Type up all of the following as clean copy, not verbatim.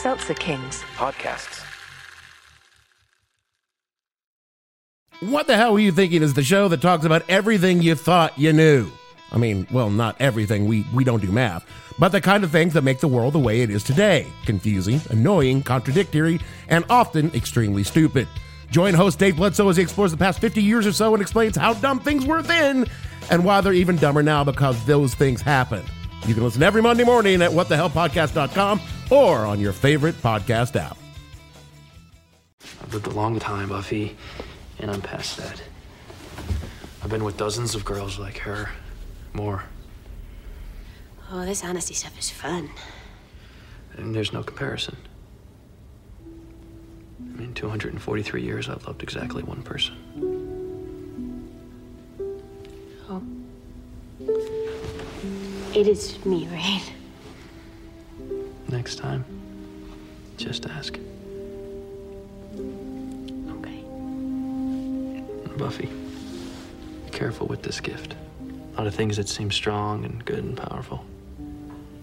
Seltzer Kings Podcasts. What the Hell Were You Thinking is the show that talks about everything you thought you knew. I mean, well, not everything. We don't do math. But the kind of things that make the world the way it is today. Confusing, annoying, contradictory, and often extremely stupid. Join host Dave Bledsoe as he explores the past 50 years or so and explains how dumb things were then and why they're even dumber now because those things happen. You can listen every Monday morning at WhatTheHellPodcast.com or on your favorite podcast app. I've lived a long time, Buffy, and I'm past that. I've been with dozens of girls like her. More. Oh, this honesty stuff is fun. And there's no comparison. I mean, 243 years, I've loved exactly one person. Oh. It is me, right? Next time, just ask. Okay. Buffy, be careful with this gift. A lot of things that seem strong and good and powerful,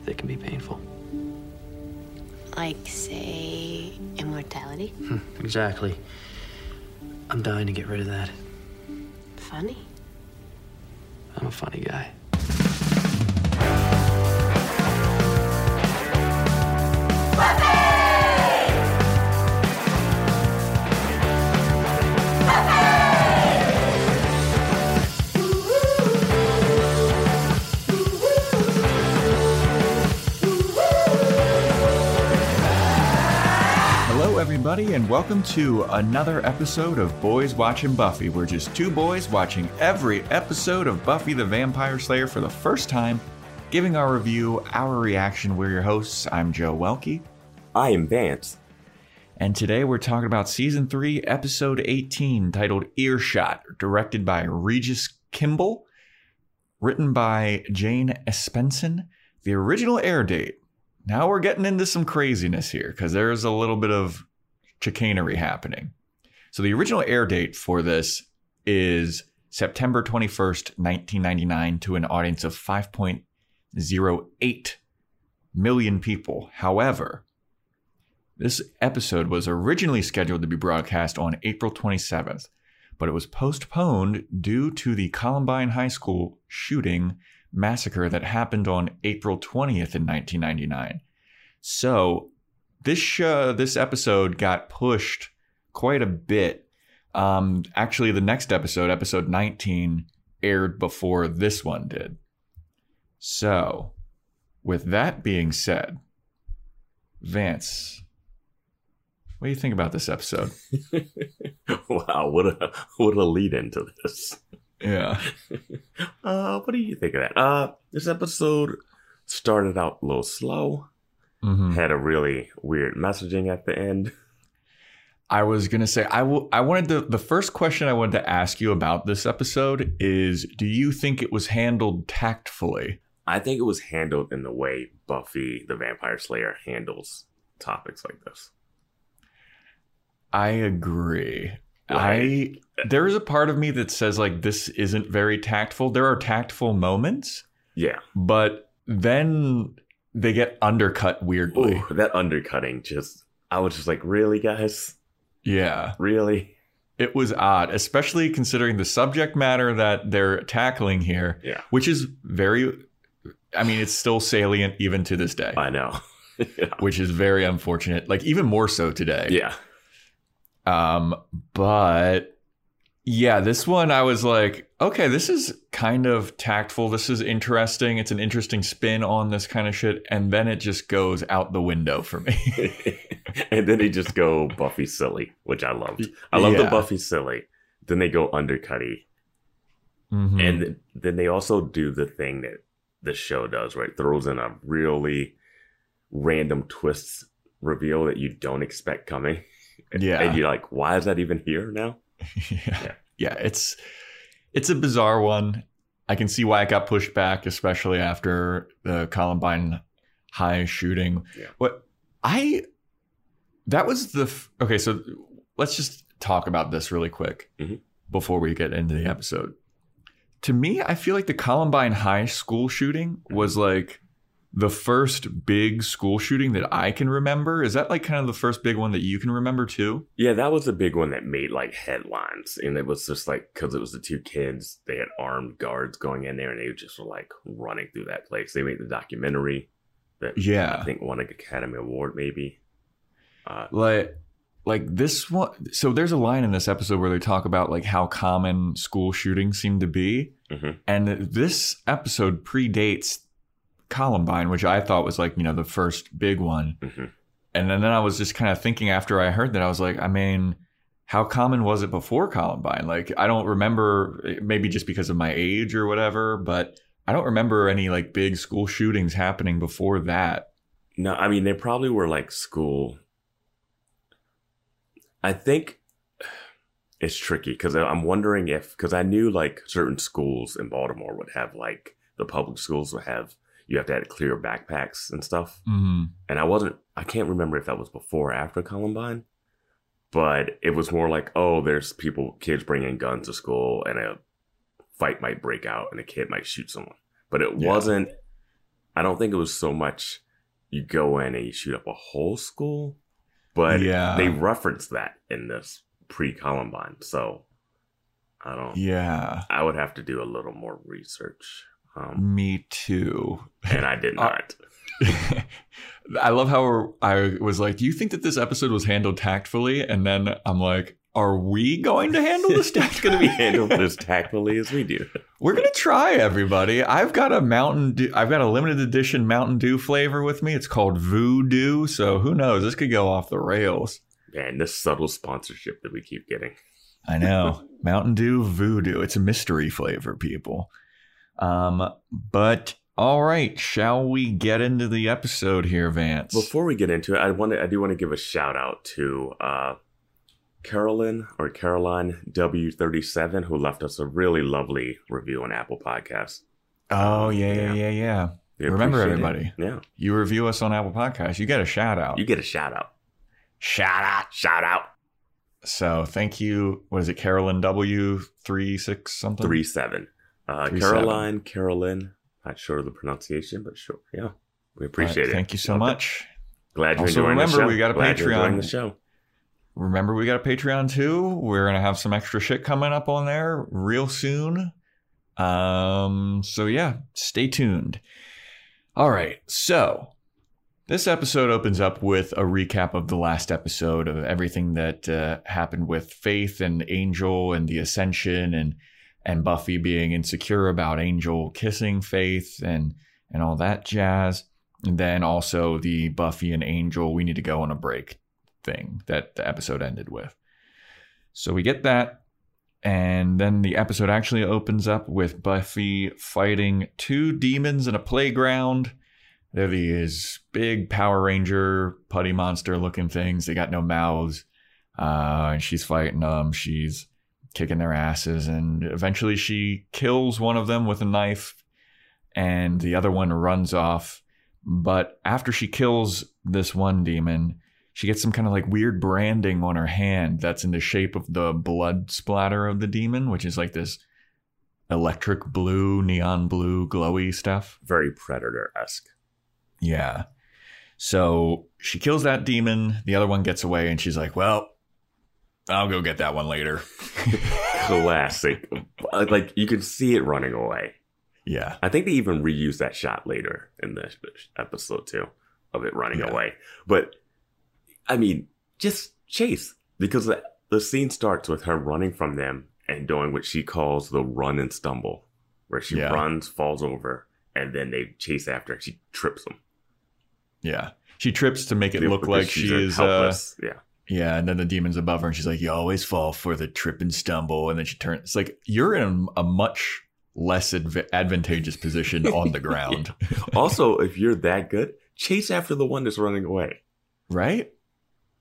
they can be painful. Like, say, immortality? Exactly. I'm dying to get rid of that. Funny. I'm a funny guy. And welcome to another episode of Boys Watching Buffy. We're just two boys watching every episode of Buffy the Vampire Slayer for the first time, giving our review, our reaction. We're your hosts. I'm Joe Welke. I am Vance. And today we're talking about Season 3, Episode 18, titled Earshot, directed by Regis Kimball, written by Jane Espenson. The original air date. Now we're getting into some craziness here because there's a little bit of chicanery happening. So the original air date for this is September 21st, 1999, to an audience of 5.08 million people. However, this episode was originally scheduled to be broadcast on April 27th, but it was postponed due to the Columbine High School shooting massacre that happened on April 20th in 1999. So This episode got pushed quite a bit. Actually, the next episode, episode 19, aired before this one did. So, with that being said, Vance, what do you think about this episode? Wow, what a lead into this. Yeah. What do you think of that? This episode started out a little slow. Mm-hmm. Had a really weird messaging at the end. I was going to say, the first question I wanted to ask you about this episode is, do you think it was handled tactfully? I think it was handled in the way Buffy the Vampire Slayer handles topics like this. I agree. Right? There is a part of me that says, like, this isn't very tactful. There are tactful moments. Yeah. But then they get undercut weirdly. Ooh, that undercutting I was just like, really, guys? Yeah. Really? It was odd, especially considering the subject matter that they're tackling here. Yeah. Which is it's still salient even to this day. I know. Yeah. Which is very unfortunate. Like, even more so today. Yeah. But yeah, this one I was like, okay, this is kind of tactful. This is interesting. It's an interesting spin on this kind of shit. And then it just goes out the window for me. And then they just go Buffy silly, which I loved. I love the Buffy silly. Then they go undercutty. Mm-hmm. And then they also do the thing that the show does, right? Throws in a really random twist reveal that you don't expect coming. Yeah. And you're like, why is that even here now? Yeah, It's a bizarre one. I can see why it got pushed back, especially after the Columbine High shooting. Yeah. Okay, so let's just talk about this really quick before we get into the episode. To me, I feel like the Columbine High School shooting was like the first big school shooting that I can remember. Is that like kind of the first big one that you can remember too? Yeah, that was a big one that made like headlines. And it was just like, because it was the two kids, they had armed guards going in there and they just were like running through that place. They made the documentary that I think won an Academy Award maybe. Like this one, so there's a line in this episode where they talk about like how common school shootings seem to be. Mm-hmm. And this episode predates Columbine, which I thought was like, you know, the first big one. Mm-hmm. And then I was just kind of thinking after I heard that, I was like, I mean, how common was it before Columbine? Like, I don't remember, maybe just because of my age or whatever, but I don't remember any like big school shootings happening before that. No, I mean, they probably were like school. I think it's tricky because I'm wondering if, because I knew like certain schools in Baltimore would have like, the public schools would have, you have to have clear backpacks and stuff. Mm-hmm. And I can't remember if that was before or after Columbine, but it was more like, oh, there's kids bringing guns to school and a fight might break out and a kid might shoot someone. But it wasn't, I don't think it was so much you go in and you shoot up a whole school. But they reference that in this pre-Columbine. So, I don't... Yeah. I would have to do a little more research. Me too. And I did not. I love how I was like, do you think that this episode was handled tactfully? And then I'm like, are we going to handle this tactfully? It's going to be handled as tactfully as we do. We're going to try, everybody. I've got a limited edition Mountain Dew flavor with me. It's called Voodoo. So who knows? This could go off the rails. Man, this subtle sponsorship that we keep getting. I know. Mountain Dew Voodoo. It's a mystery flavor, people. But all right, shall we get into the episode here, Vance? Before we get into it, I do want to give a shout out to Caroline W37, who left us a really lovely review on Apple Podcasts. Oh, yeah. Remember, everybody. It. Yeah. You review us on Apple Podcasts, you get a shout out. Shout out. So thank you. What is it? Caroline W36 something? 37. Caroline. Not sure of the pronunciation, but sure. Yeah. We appreciate it. Thank you so much. Glad you're enjoying the show. Also, remember, we got a Patreon. Remember, we got a Patreon, too. We're going to have some extra shit coming up on there real soon. So, yeah, stay tuned. All right. So this episode opens up with a recap of the last episode of everything that happened with Faith and Angel and the Ascension and Buffy being insecure about Angel kissing Faith and all that jazz. And then also the Buffy and Angel, we need to go on a break thing that the episode ended with. So we get that, and then the episode actually opens up with Buffy fighting two demons in a playground. They're these big Power Ranger putty monster looking things. They got no mouths, and she's fighting them. She's kicking their asses, and eventually she kills one of them with a knife and the other one runs off. But after she kills this one demon, she gets some kind of like weird branding on her hand that's in the shape of the blood splatter of the demon, which is like this electric blue, neon blue, glowy stuff. Very Predator-esque. Yeah. So she kills that demon. The other one gets away and she's like, well, I'll go get that one later. Classic. Like you can see it running away. Yeah. I think they even reused that shot later in this episode too of it running away. But I mean, just chase, because the scene starts with her running from them and doing what she calls the run and stumble, where she runs, falls over, and then they chase after her. She trips them. Yeah. She trips to make it look like she is helpless. Yeah. And then the demon's above her and she's like, you always fall for the trip and stumble. And then she turns. It's like, you're in a much less advantageous position on the ground. Also, if you're that good, chase after the one that's running away. Right?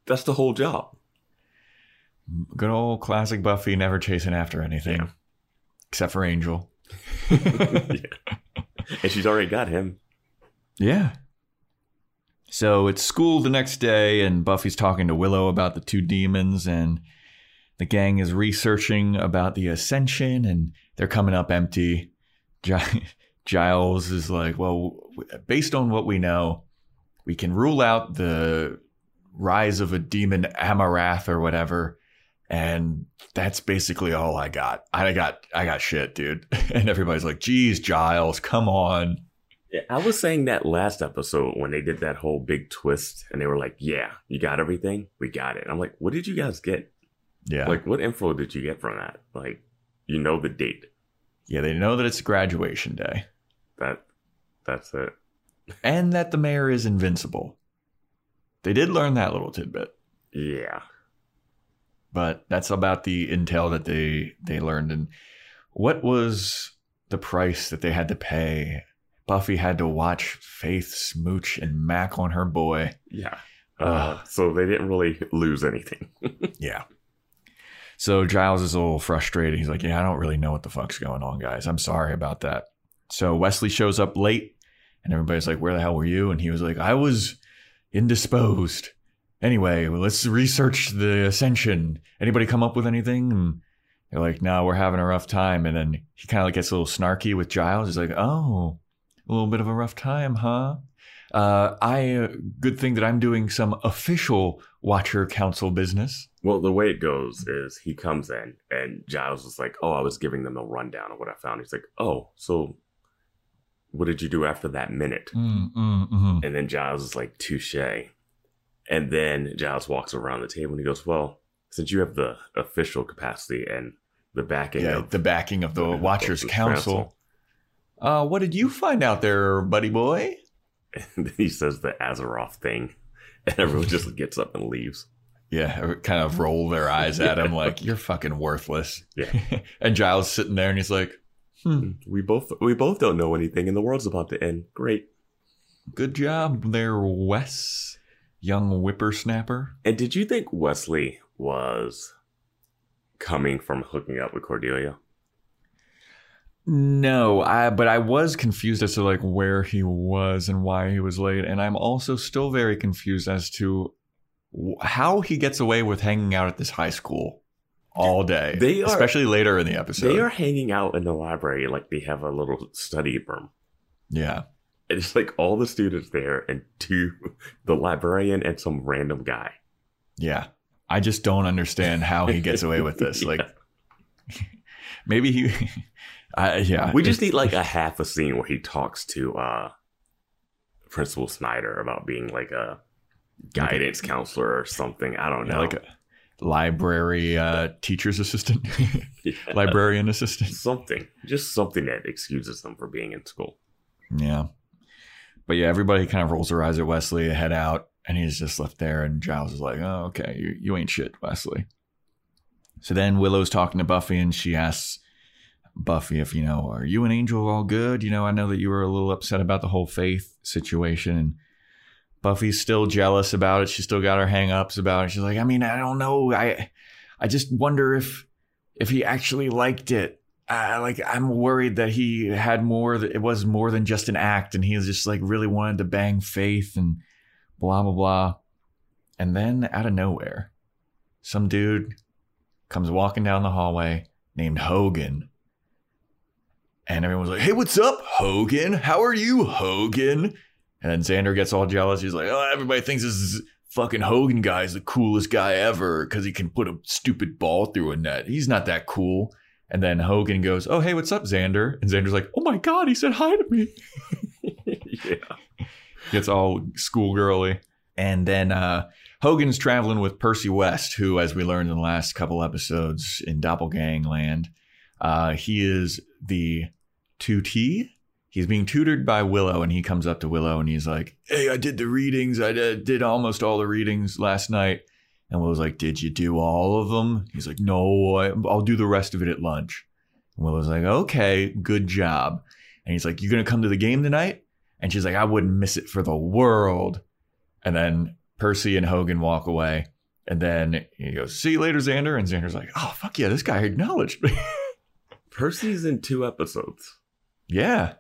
That's the whole job. Good old classic Buffy, never chasing after anything. Yeah. Except for Angel. And she's already got him. Yeah. So it's school the next day, and Buffy's talking to Willow about the two demons, and the gang is researching about the Ascension, and they're coming up empty. Giles Giles is like, well, based on what we know, we can rule out the rise of a demon Amarath or whatever. And that's basically all I got. I got shit, dude. And everybody's like, geez, Giles, come on. Yeah, I was saying that last episode when they did that whole big twist and they were like, yeah, you got everything? We got it. And I'm like, what did you guys get? Yeah. Like, what info did you get from that? Like, you know the date. Yeah, they know that it's graduation day. That's it. And that the mayor is invincible. They did learn that little tidbit. Yeah. But that's about the intel that they learned. And what was the price that they had to pay? Buffy had to watch Faith smooch and mack on her boy. Yeah. So they didn't really lose anything. Yeah. So Giles is a little frustrated. He's like, yeah, I don't really know what the fuck's going on, guys. I'm sorry about that. So Wesley shows up late and everybody's like, where the hell were you? And he was like, I was indisposed. Anyway, well, let's research the Ascension. Anybody come up with anything? And they're like, no, we're having a rough time. And then he kind of like gets a little snarky with Giles. He's like, oh, a little bit of a rough time, huh? Good thing that I'm doing some official Watcher Council business. Well, the way it goes is he comes in and Giles was like, oh, I was giving them a rundown of what I found. He's like, oh, so what did you do after that minute? And then Giles is like, touche. And then Giles walks around the table and he goes, well, since you have the official capacity and the backing, of the Watchers Council. What did you find out there, buddy boy? And then he says the Azeroth thing. And everyone just gets up and leaves. Yeah, kind of roll their eyes at him like, you're fucking worthless. Yeah. And Giles sitting there and he's like, We both don't know anything and the world's about to end. Great. Good job there, Wes. Young whippersnapper. And did you think Wesley was coming from hooking up with Cordelia? No, but I was confused as to like where he was and why he was late. And I'm also still very confused as to how he gets away with hanging out at this high school all day. Especially later in the episode. They are hanging out in the library like they have a little study room. Yeah. It's like all the students there and the librarian and some random guy. Yeah. I just don't understand how he gets away with this. Like, yeah. Maybe he... yeah, we just need like a half a scene where he talks to Principal Snyder about being like a guidance counselor or something. I don't know, like a library teacher's assistant, yeah. Librarian assistant, something that excuses them for being in school. Yeah, but yeah, everybody kind of rolls their eyes at Wesley. They head out, and he's just left there. And Giles is like, "Oh, okay, you ain't shit, Wesley." So then Willow's talking to Buffy, and she asks Buffy, if you know, are you and Angel all good? You know, I know that you were a little upset about the whole Faith situation, and Buffy's still jealous about it. She's still got her hang-ups about it. She's like, I mean, I don't know. I just wonder if he actually liked it. I'm worried that he had more, that it was more than just an act, and he was just like really wanted to bang Faith and blah, blah, blah. And then out of nowhere, some dude comes walking down the hallway named Hogan. And everyone's like, hey, what's up, Hogan? How are you, Hogan? And Xander gets all jealous. He's like, oh, everybody thinks this fucking Hogan guy is the coolest guy ever because he can put a stupid ball through a net. He's not that cool. And then Hogan goes, oh, hey, what's up, Xander? And Xander's like, oh, my God, he said hi to me. Yeah. Gets all schoolgirly. And then Hogan's traveling with Percy West, who, as we learned in the last couple episodes in Doppelgang Land, he is the... tutee. He's being tutored by Willow, and he comes up to Willow and he's like, hey, I did the readings. I did almost all the readings last night. And Willow's like, did you do all of them? He's like, no, I'll do the rest of it at lunch. And Willow's like, okay, good job. And he's like, you gonna come to the game tonight? And she's like, I wouldn't miss it for the world. And then Percy and Hogan walk away, and then he goes, see you later, Xander. And Xander's like, oh, fuck yeah, this guy acknowledged me. Percy's in 2 episodes. Yeah.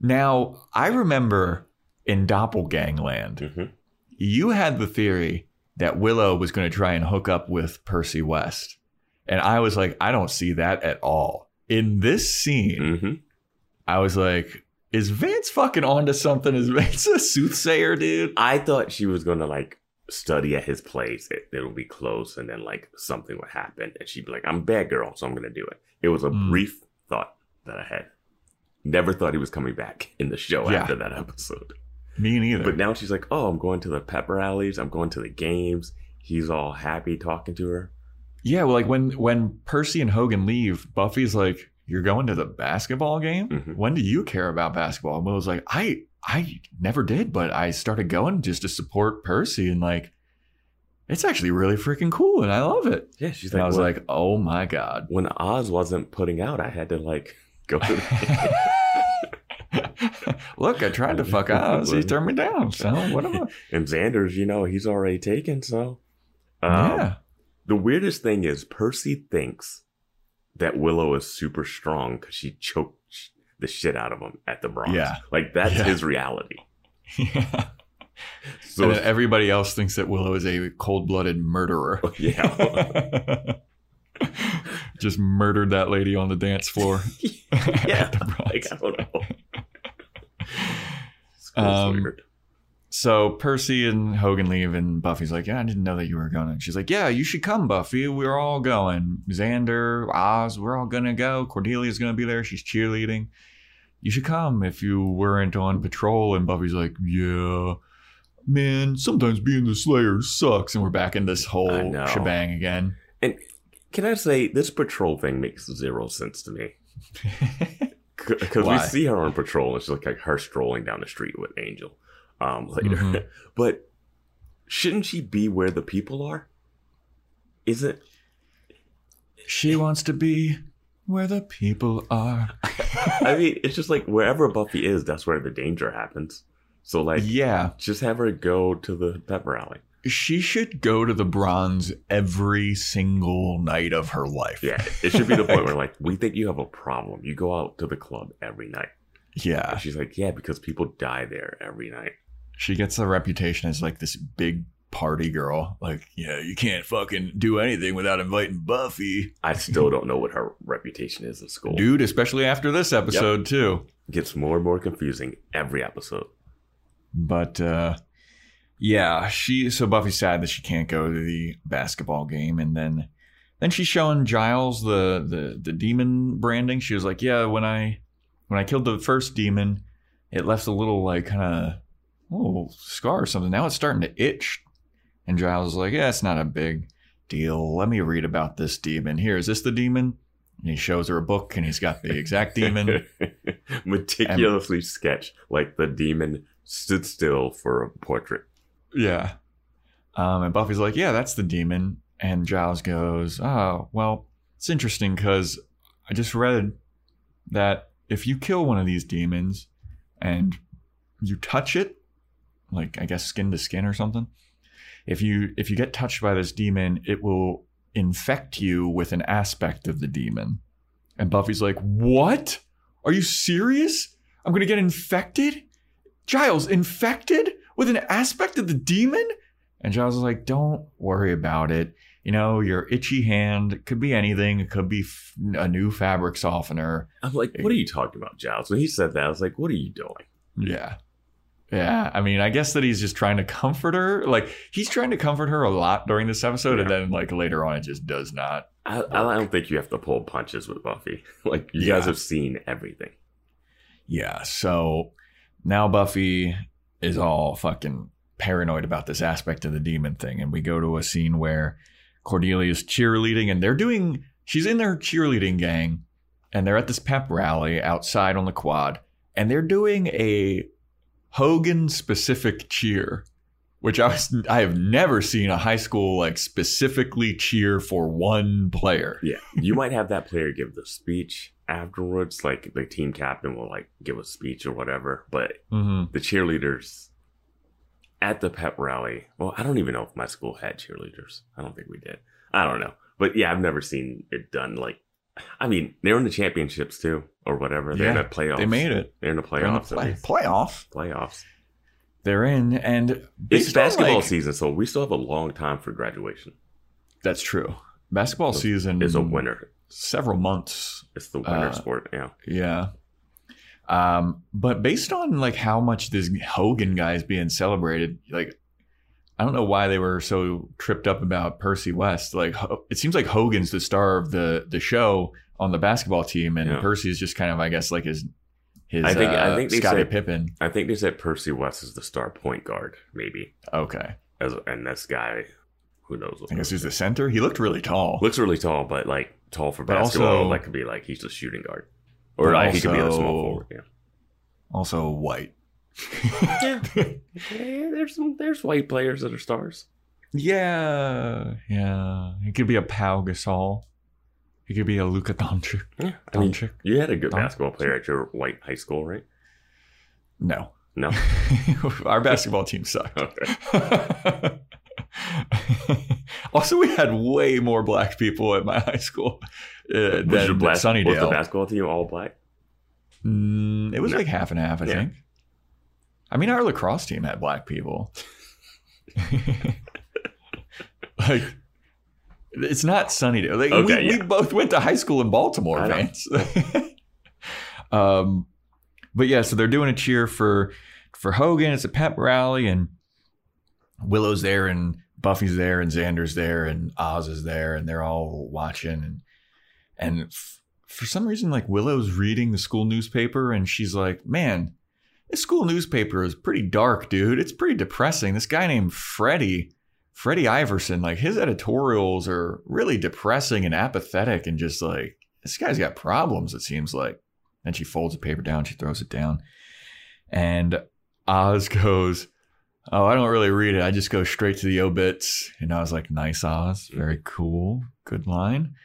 Now, I remember in Doppelgang Land, you had the theory that Willow was going to try and hook up with Percy West. And I was like, I don't see that at all. In this scene, I was like, is Vance fucking onto something? Is Vance a soothsayer, dude? I thought she was going to like study at his place. It would be close and then like something would happen. And she'd be like, I'm a bad girl, so I'm going to do it. It was a brief thought that I had. Never thought he was coming back in the show after that episode. Me neither. But now she's like, oh, I'm going to the pepper alleys. I'm going to the games. He's all happy talking to her. Yeah, well, like when Percy and Hogan leave, Buffy's like, you're going to the basketball game? Mm-hmm. When do you care about basketball? And Willow's like, I never did, but I started going just to support Percy. And like, it's actually really freaking cool. And I love it. Yeah, she's like, I was like, oh, my God. When Oz wasn't putting out, I had to like go to the Look, I tried to fuck Oz. He turned me down. So whatever. And Xander's, you know, he's already taken. So yeah. The weirdest thing is Percy thinks that Willow is super strong because she choked the shit out of him at the Bronx. Yeah. Like, that's his reality. Yeah. So and then everybody else thinks that Willow is a cold-blooded murderer. Yeah. Just murdered that lady on the dance floor. Yeah. Like, I don't know. Weird. So Percy and Hogan leave and Buffy's like, yeah, I didn't know that you were going. She's like, yeah, you should come, Buffy. We're all going. Xander, Oz, we're all going to go. Cordelia's going to be there. She's cheerleading. You should come if you weren't on patrol. And Buffy's like, yeah, man, sometimes being the Slayer sucks. And we're back in this whole shebang again. And can I say this patrol thing makes zero sense to me? Because we see her on patrol and she's like her strolling down the street with Angel. Later. Mm-hmm. But shouldn't she be where the people are? Is it? She wants to be where the people are. I mean, it's just like wherever Buffy is, that's where the danger happens. So like, yeah, just have her go to the pepper alley. She should go to the Bronze every single night of her life. Yeah, it should be the point where like, we think you have a problem. You go out to the club every night. Yeah. And she's like, yeah, because people die there every night. She gets the reputation as like this big party girl. Like, yeah, you can't fucking do anything without inviting Buffy. I still don't know what her reputation is in school. Dude, especially after this episode, too. Gets more and more confusing every episode. But, yeah, so Buffy's sad that she can't go to the basketball game. And then she's showing Giles the demon branding. She was like, yeah, when I killed the first demon, it left a little like kind of scar or something. Now it's starting to itch. And Giles is like, yeah, it's not a big deal. Let me read about this demon. Here, is this the demon? And he shows her a book and he's got the exact demon. Meticulously sketched, like the demon stood still for a portrait. Yeah. And Buffy's like, yeah, that's the demon. And Giles goes, oh, well, it's interesting because I just read that if you kill one of these demons and you touch it, like I guess skin to skin or something, if you get touched by this demon, it will infect you with an aspect of the demon. And Buffy's like, what? Are you serious? I'm going to get infected? Giles, infected with an aspect of the demon? And Giles is like, don't worry about it. You know, your itchy hand, it could be anything. It could be a new fabric softener. I'm like, what are you talking about, Giles? When he said that, I was like, what are you doing? Yeah. Yeah. I mean, I guess that he's just trying to comfort her. Like, he's trying to comfort her a lot during this episode. Yeah. And then, like, later on, it just does not. I don't think you have to pull punches with Buffy. Like, you guys have seen everything. Yeah. So now Buffy is all fucking paranoid about this aspect of the demon thing. And we go to a scene where Cordelia's cheerleading and she's in their cheerleading gang and they're at this pep rally outside on the quad and they're doing a Hogan specific cheer, which I have never seen a high school like specifically cheer for one player. Yeah. You might have that player give the speech afterwards. Like the team captain will like give a speech or whatever, but the cheerleaders at the pep rally. Well, I don't even know if my school had cheerleaders. I don't think we did. I don't know. But yeah, I've never seen it done like... I mean, they're in the championships too, or whatever. They're in the playoffs. They made it. They're in the playoffs. Playoffs. They're in, and... It's basketball season, so we still have a long time for graduation. That's true. Basketball season... is a winter. Several months. It's the winter sport, yeah. Yeah. But based on like how much this Hogan guy is being celebrated, like I don't know why they were so tripped up about Percy West. Like it seems like Hogan's the star of the show on the basketball team, and Percy is just kind of, I guess, like his I think Scottie Pippen. I think they said Percy West is the star point guard, maybe. Okay. And this guy, who knows? What I guess he's the center. He looked really tall. Looks really tall, but like tall for basketball. Also, like could be like he's the shooting guard, or like, also, he could be the small forward. Yeah. Also white. Yeah. There's white players that are stars. Yeah. He could be a Pau Gasol. He could be a Luka Doncic. Yeah, I mean, you had a good basketball player at your white high school, right? No. Our basketball team sucked. Okay. Also, we had way more black people at my high school than Sunnydale. Was the basketball team all black? It was like half and half, I think. I mean, our lacrosse team had black people. Like, it's not Sunnydale. Like, okay, we both went to high school in Baltimore, Vance. But yeah, so they're doing a cheer for Hogan. It's a pep rally, and Willow's there, and Buffy's there, and Xander's there, and Oz is there, and they're all watching. And for some reason, like Willow's reading the school newspaper, and she's like, "Man, this school newspaper is pretty dark, dude. It's pretty depressing. This guy named Freddie Iverson, like his editorials are really depressing and apathetic, and just like this guy's got problems. It seems like." And she folds the paper down. She throws it down, and Oz goes, "Oh, I don't really read it. I just go straight to the obits." And I was like, "Nice, Oz. Very cool. Good line."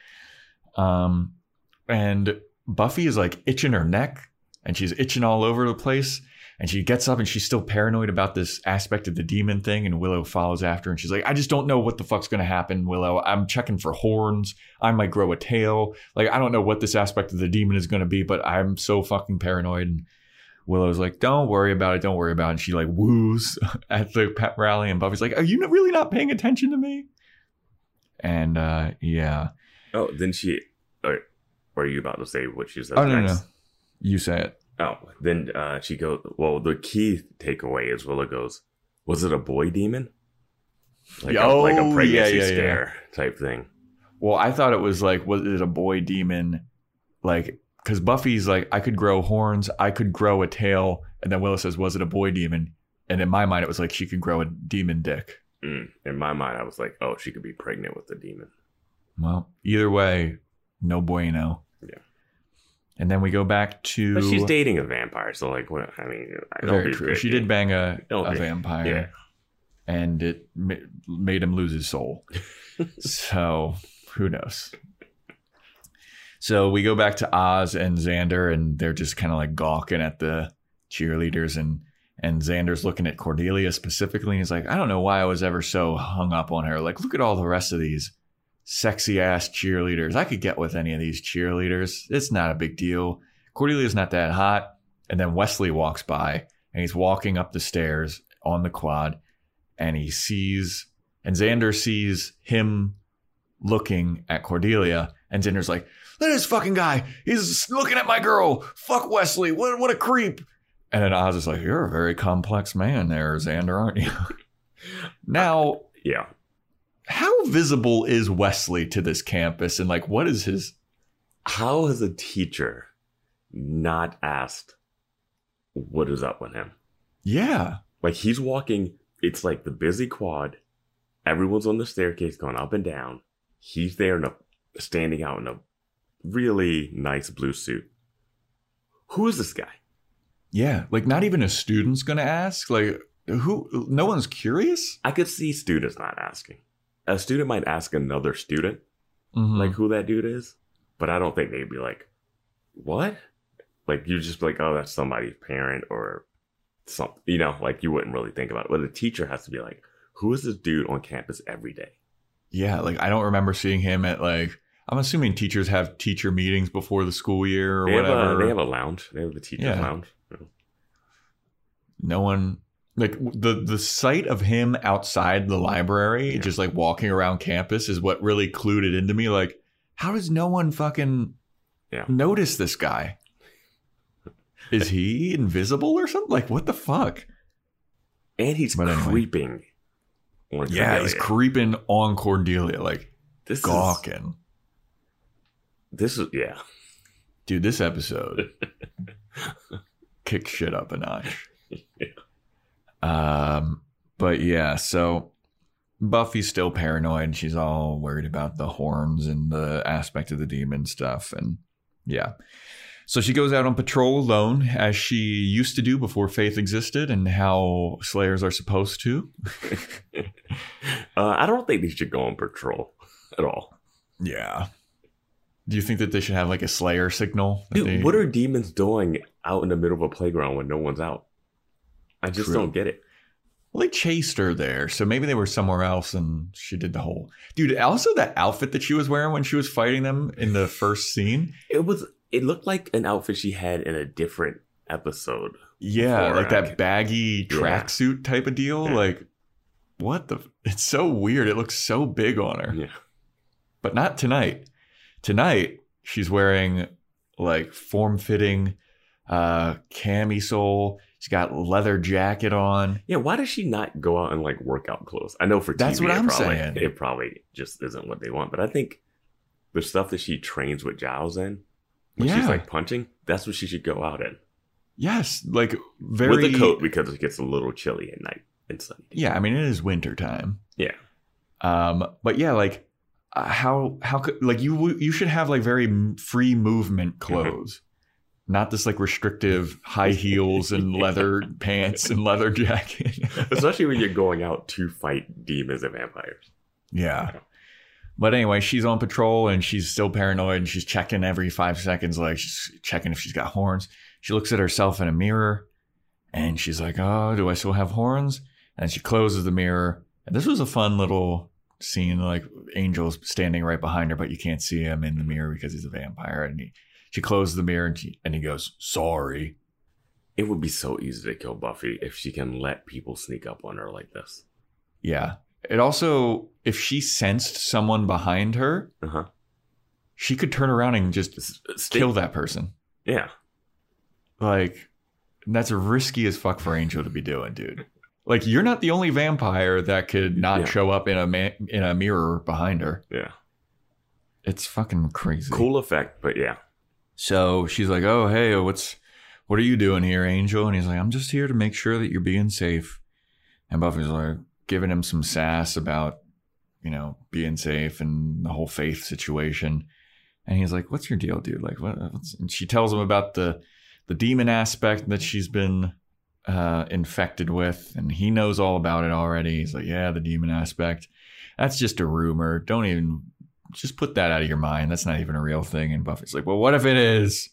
And Buffy is like itching her neck, and she's itching all over the place. And she gets up, and she's still paranoid about this aspect of the demon thing. And Willow follows after, and she's like, "I just don't know what the fuck's going to happen, Willow. I'm checking for horns. I might grow a tail. Like, I don't know what this aspect of the demon is going to be, but I'm so fucking paranoid." And Willow's like, "Don't worry about it. Don't worry about it." And she like woos at the pep rally. And Buffy's like, "Are you really not paying attention to me?" And yeah. Oh, then she... Or are you about to say what she says next? No. You say it. Oh, then she goes, well, the key takeaway is Willow goes, "Was it a boy demon?" Like, like a pregnancy scare type thing. Well, I thought it was like, was it a boy demon? Like, because Buffy's like, "I could grow horns. I could grow a tail." And then Willow says, "Was it a boy demon?" And in my mind, it was like she could grow a demon dick. In my mind, I was like, oh, she could be pregnant with the demon. Well, either way, no bueno. Yeah. And then we go back to... But she's dating a vampire, so like, what? I mean... Very true. She did bang a vampire, and it made him lose his soul. So, who knows? So we go back to Oz and Xander, and they're just kind of like gawking at the cheerleaders, and Xander's looking at Cordelia specifically, and he's like, "I don't know why I was ever so hung up on her. Like, look at all the rest of these sexy ass cheerleaders. I could get with any of these cheerleaders. It's not a big deal. Cordelia's not that hot." And then Wesley walks by, and he's walking up the stairs on the quad, and Xander sees him looking at Cordelia, and Xander's like, "Look at this fucking guy. He's looking at my girl. Fuck Wesley. What a creep." And then Oz is like, "You're a very complex man there, Xander, aren't you?" Now, yeah. How visible is Wesley to this campus, and like what is his... How has a teacher not asked what is up with him? Yeah. Like he's walking, it's like the busy quad. Everyone's on the staircase going up and down. He's there standing out in a really nice blue suit. Who is this guy? Yeah, like not even a student's going to ask. Like who? No one's curious? I could see students not asking. A student might ask another student, like, who that dude is. But I don't think they'd be like, what? Like, you're just like, oh, that's somebody's parent or something. You know, like, you wouldn't really think about it. But the teacher has to be like, who is this dude on campus every day? Yeah, like, I don't remember seeing him at, like, I'm assuming teachers have teacher meetings before the school year or whatever. They have a lounge. They have the teacher's lounge. Yeah. No one... Like the sight of him outside the library, just like walking around campus, is what really clued it into me. Like, how does no one fucking notice this guy? Is he invisible or something? Like, what the fuck? And he's creeping. Anyway. Yeah, he's creeping on Cordelia, like this gawking. Yeah. Dude, this episode kicked shit up a notch. Yeah. But yeah, so Buffy's still paranoid. She's all worried about the horns and the aspect of the demon stuff. And yeah. So she goes out on patrol alone, as she used to do before Faith existed and how Slayers are supposed to. I don't think they should go on patrol at all. Yeah. Do you think that they should have like a Slayer signal? Dude, what are demons doing out in the middle of a playground when no one's out? I just don't get it. Well, they chased her there, so maybe they were somewhere else and she did the whole... Dude, also that outfit that she was wearing when she was fighting them in the first scene. It looked like an outfit she had in a different episode. Yeah, like that baggy tracksuit type of deal. Yeah. Like, what the... It's so weird. It looks so big on her. Yeah. But not tonight. Tonight, she's wearing, like, form-fitting camisole. She's got a leather jacket on. Yeah, why does she not go out in, like, workout clothes? I know for TV, that's what I'm saying. It probably just isn't what they want. But I think the stuff that she trains with Giles in, when she's like punching, that's what she should go out in. Yes, like very with a coat because it gets a little chilly at night and sunny. Yeah, I mean it is winter time. Yeah, but yeah, like how could like you should have like very free movement clothes, not this like restrictive high heels and leather pants and leather jacket, especially when you're going out to fight demons and vampires. Yeah. But anyway, she's on patrol and she's still paranoid and she's checking every 5 seconds, like she's checking if she's got horns. She looks at herself in a mirror and she's like, oh, do I still have horns? And she closes the mirror. And this was a fun little scene, like Angel's standing right behind her, but you can't see him in the mirror because he's a vampire. And she closes the mirror and he goes, sorry. It would be so easy to kill Buffy if she can let people sneak up on her like this. Yeah. It also, if she sensed someone behind her, she could turn around and just kill that person. Yeah. Like, that's risky as fuck for Angel to be doing, dude. Like, you're not the only vampire that could not show up in a mirror behind her. Yeah. It's fucking crazy. Cool effect, but yeah. So she's like, oh, hey, what are you doing here, Angel? And he's like, I'm just here to make sure that you're being safe. And Buffy's like, giving him some sass about, you know, being safe and the whole Faith situation. And he's like, what's your deal, dude? Like, and she tells him about the demon aspect that she's been infected with. And he knows all about it already. He's like, yeah, the demon aspect. That's just a rumor. Just put that out of your mind. That's not even a real thing. And Buffy's like, well, what if it is?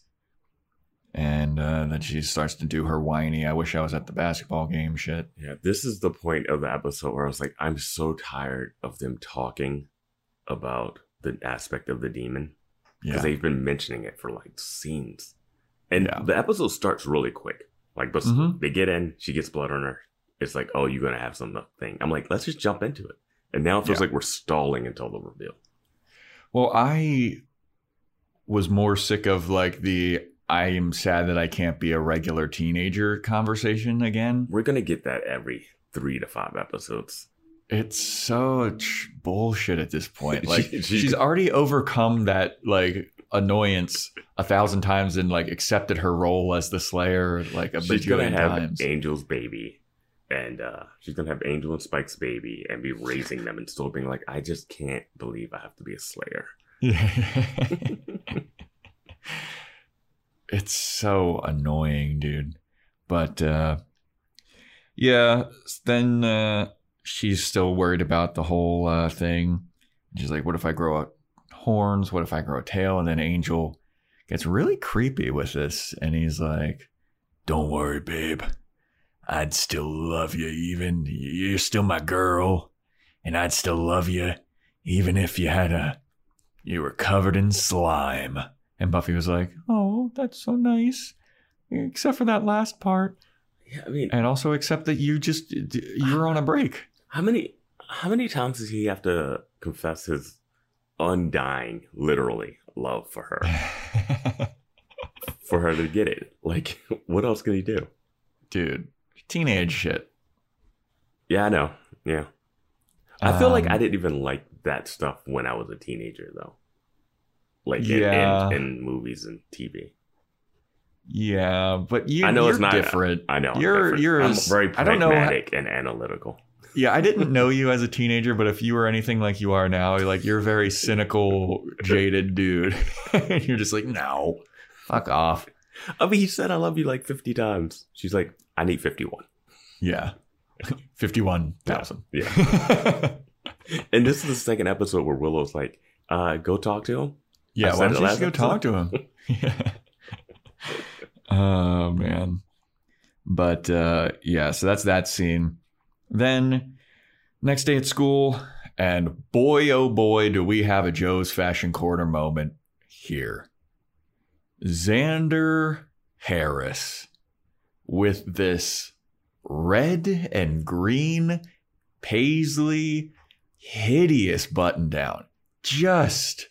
And then she starts to do her whiny, I wish I was at the basketball game shit. Yeah, this is the point of the episode where I was like, I'm so tired of them talking about the aspect of the demon. Because they've been mentioning it for like scenes. And the episode starts really quick. Like, but they get in, she gets blood on her. It's like, oh, you're going to have something. I'm like, let's just jump into it. And now it feels like we're stalling until the reveal. Well, I was more sick of like the... I am sad that I can't be a regular teenager conversation again. We're going to get that every 3 to 5 episodes. It's such bullshit at this point. Like she's already overcome that like annoyance 1,000 times and like accepted her role as the Slayer like a bajillion times. Angel's baby and she's going to have Angel and Spike's baby and be raising them and still being like, I just can't believe I have to be a Slayer. It's so annoying, dude. But, yeah, then she's still worried about the whole thing. She's like, what if I grow out horns? What if I grow a tail? And then Angel gets really creepy with this. And he's like, don't worry, babe. I'd still love you even. You're still my girl. And I'd still love you even if you were covered in slime. And Buffy was like, oh, that's so nice. Except for that last part. Yeah, I mean, and also except that you're on a break. How many times does he have to confess his undying, literally, love for her? for her to get it. Like, what else can he do? Dude, teenage shit. Yeah, I know. Yeah. I feel like I didn't even like that stuff when I was a teenager, though. Like, yeah. in movies and TV. Yeah, but you, I know you're different. I know. I'm very pragmatic and analytical. Yeah, I didn't know you as a teenager, but if you were anything like you are now, like, you're a very cynical, jaded dude. You're just like, no, fuck off. I mean, he said, I love you like 50 times. She's like, I need 51. Yeah. 51,000. Yeah. And this is the second episode where Willow's like, go talk to him. Yeah, why don't you just go talk to him? Yeah. Oh, man. But, yeah, so that's that scene. Then, next day at school, and boy, oh boy, do we have a Joe's Fashion Corner moment here. Xander Harris with this red and green paisley hideous button down. Just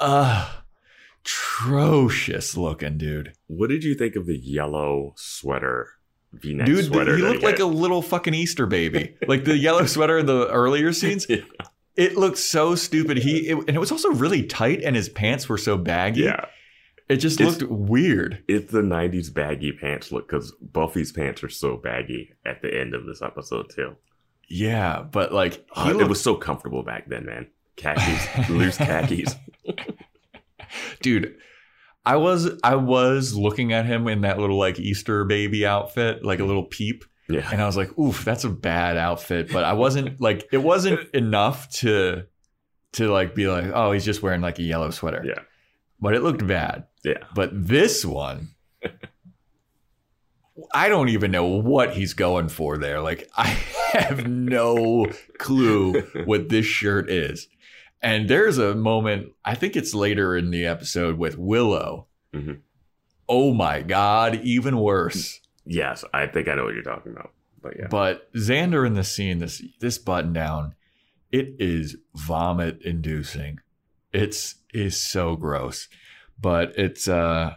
atrocious looking, dude. What did you think of the yellow sweater? V-neck dude, sweater he looked like a little fucking Easter baby. Like the yellow sweater in the earlier scenes, yeah. It looked so stupid. And it was also really tight, and his pants were so baggy. Yeah, it just looked weird. It's the 90s baggy pants look, because Buffy's pants are so baggy at the end of this episode too. Yeah, but like it was so comfortable back then, man. Khakis, loose khakis. Dude. I was looking at him in that little like Easter baby outfit, like a little peep. Yeah. And I was like, oof, that's a bad outfit. But I wasn't like, it wasn't enough to like be like, oh, he's just wearing like a yellow sweater. Yeah. But it looked bad. Yeah. But this one, I don't even know what he's going for there. Like, I have no clue what this shirt is. And there's a moment, I think it's later in the episode with Willow. Mm-hmm. Oh my God, even worse. Yes, I think I know what you're talking about. But yeah. But Xander in the scene, this button down, it is vomit inducing. It's so gross. But it's Xander,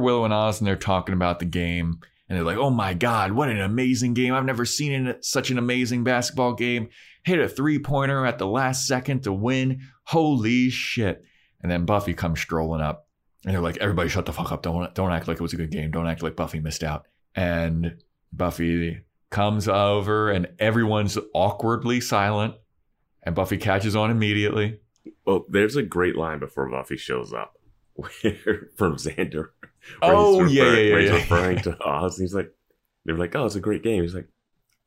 Willow, and Oz, and they're talking about the game. And they're like, oh my God, what an amazing game. I've never seen such an amazing basketball game. Hit a three-pointer at the last second to win. Holy shit. And then Buffy comes strolling up. And they're like, everybody shut the fuck up. Don't act like it was a good game. Don't act like Buffy missed out. And Buffy comes over and everyone's awkwardly silent. And Buffy catches on immediately. Well, there's a great line before Buffy shows up from Xander. Oh, he's referring to Oz. He's like, they're like, oh, it's a great game. He's like,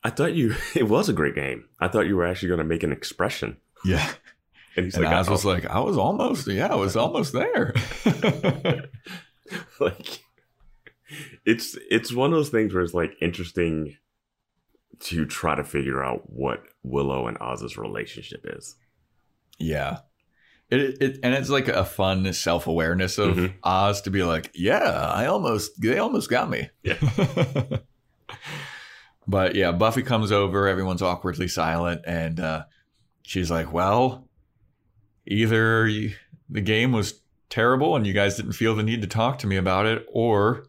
it was a great game. I thought you were actually going to make an expression. Yeah. And he's like, Oz was like, I was almost there. Like, it's one of those things where it's like interesting to try to figure out what Willow and Oz's relationship is. Yeah. And it's like a fun self-awareness of mm-hmm. Oz to be like, yeah, they almost got me. Yeah. But yeah, Buffy comes over, everyone's awkwardly silent, and she's like, well, either the game was terrible and you guys didn't feel the need to talk to me about it, or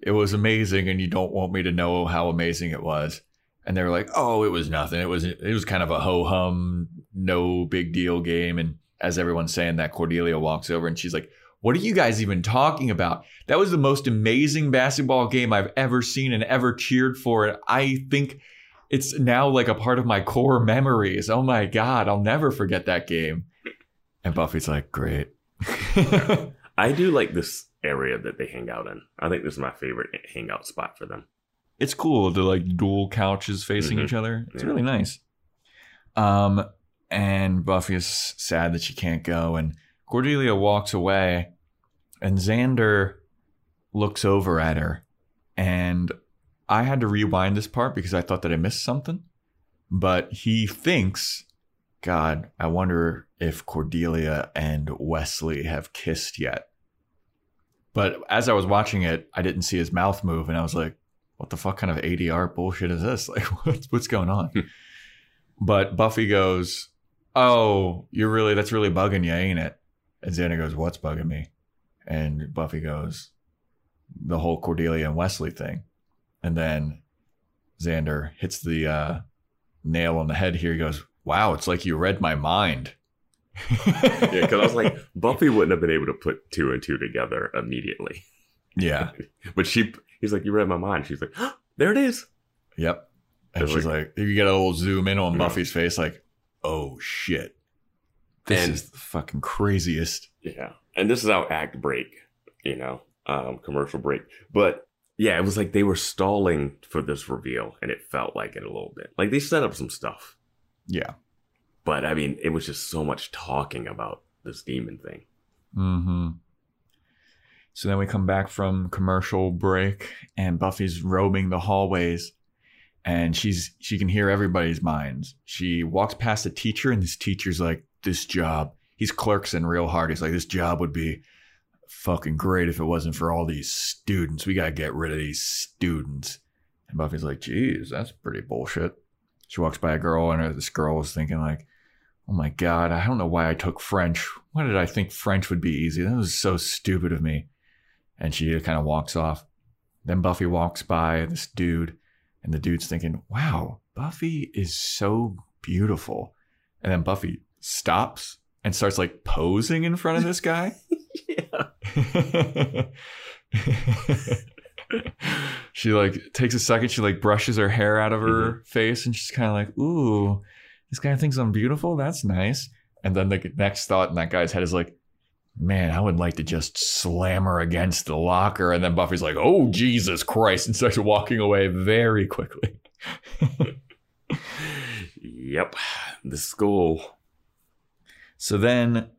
it was amazing and you don't want me to know how amazing it was. And they were like, oh, it was nothing. It was kind of a ho-hum, no big deal game. And as everyone's saying that, Cordelia walks over and she's like, what are you guys even talking about? That was the most amazing basketball game I've ever seen and ever cheered for. And I think it's now like a part of my core memories. Oh my God, I'll never forget that game. And Buffy's like, great. I do like this area that they hang out in. I think this is my favorite hangout spot for them. It's cool. They're like dual couches facing mm-hmm. each other. It's really nice. And Buffy is sad that she can't go. And Cordelia walks away. And Xander looks over at her. And I had to rewind this part because I thought that I missed something. But he thinks, God, I wonder if Cordelia and Wesley have kissed yet. But as I was watching it, I didn't see his mouth move. And I was like, what the fuck kind of ADR bullshit is this? Like, what's going on? But Buffy goes, oh, that's really bugging you, ain't it? And Xander goes, what's bugging me? And Buffy goes, the whole Cordelia and Wesley thing. And then Xander hits the nail on the head here. He goes, wow, it's like you read my mind. Yeah, because I was like, Buffy wouldn't have been able to put two and two together immediately. Yeah. But he's like, you read my mind. She's like, oh, there it is. Yep. And she's like, you get a little zoom in on Buffy's face, like, oh, shit. This is the fucking craziest. Yeah. And this is our act break, commercial break. But yeah, it was like they were stalling for this reveal, and it felt like it a little bit. Like they set up some stuff. Yeah. But I mean, it was just so much talking about this demon thing. Mm-hmm. So then we come back from commercial break, and Buffy's roaming the hallways. And she can hear everybody's minds. She walks past a teacher, and this teacher's like, this job. He's clerksing real hard. He's like, this job would be fucking great if it wasn't for all these students. We got to get rid of these students. And Buffy's like, geez, that's pretty bullshit. She walks by a girl, and this girl is thinking like, oh my God, I don't know why I took French. Why did I think French would be easy? That was so stupid of me. And she kind of walks off. Then Buffy walks by this dude. And the dude's thinking, wow, Buffy is so beautiful. And then Buffy stops and starts like posing in front of this guy. Yeah. She like takes a second. She like brushes her hair out of her face. And she's kind of like, ooh, this guy thinks I'm beautiful. That's nice. And then the next thought in that guy's head is like, man, I would like to just slam her against the locker. And then Buffy's like, oh, Jesus Christ, and starts walking away very quickly. Yep, the school. So then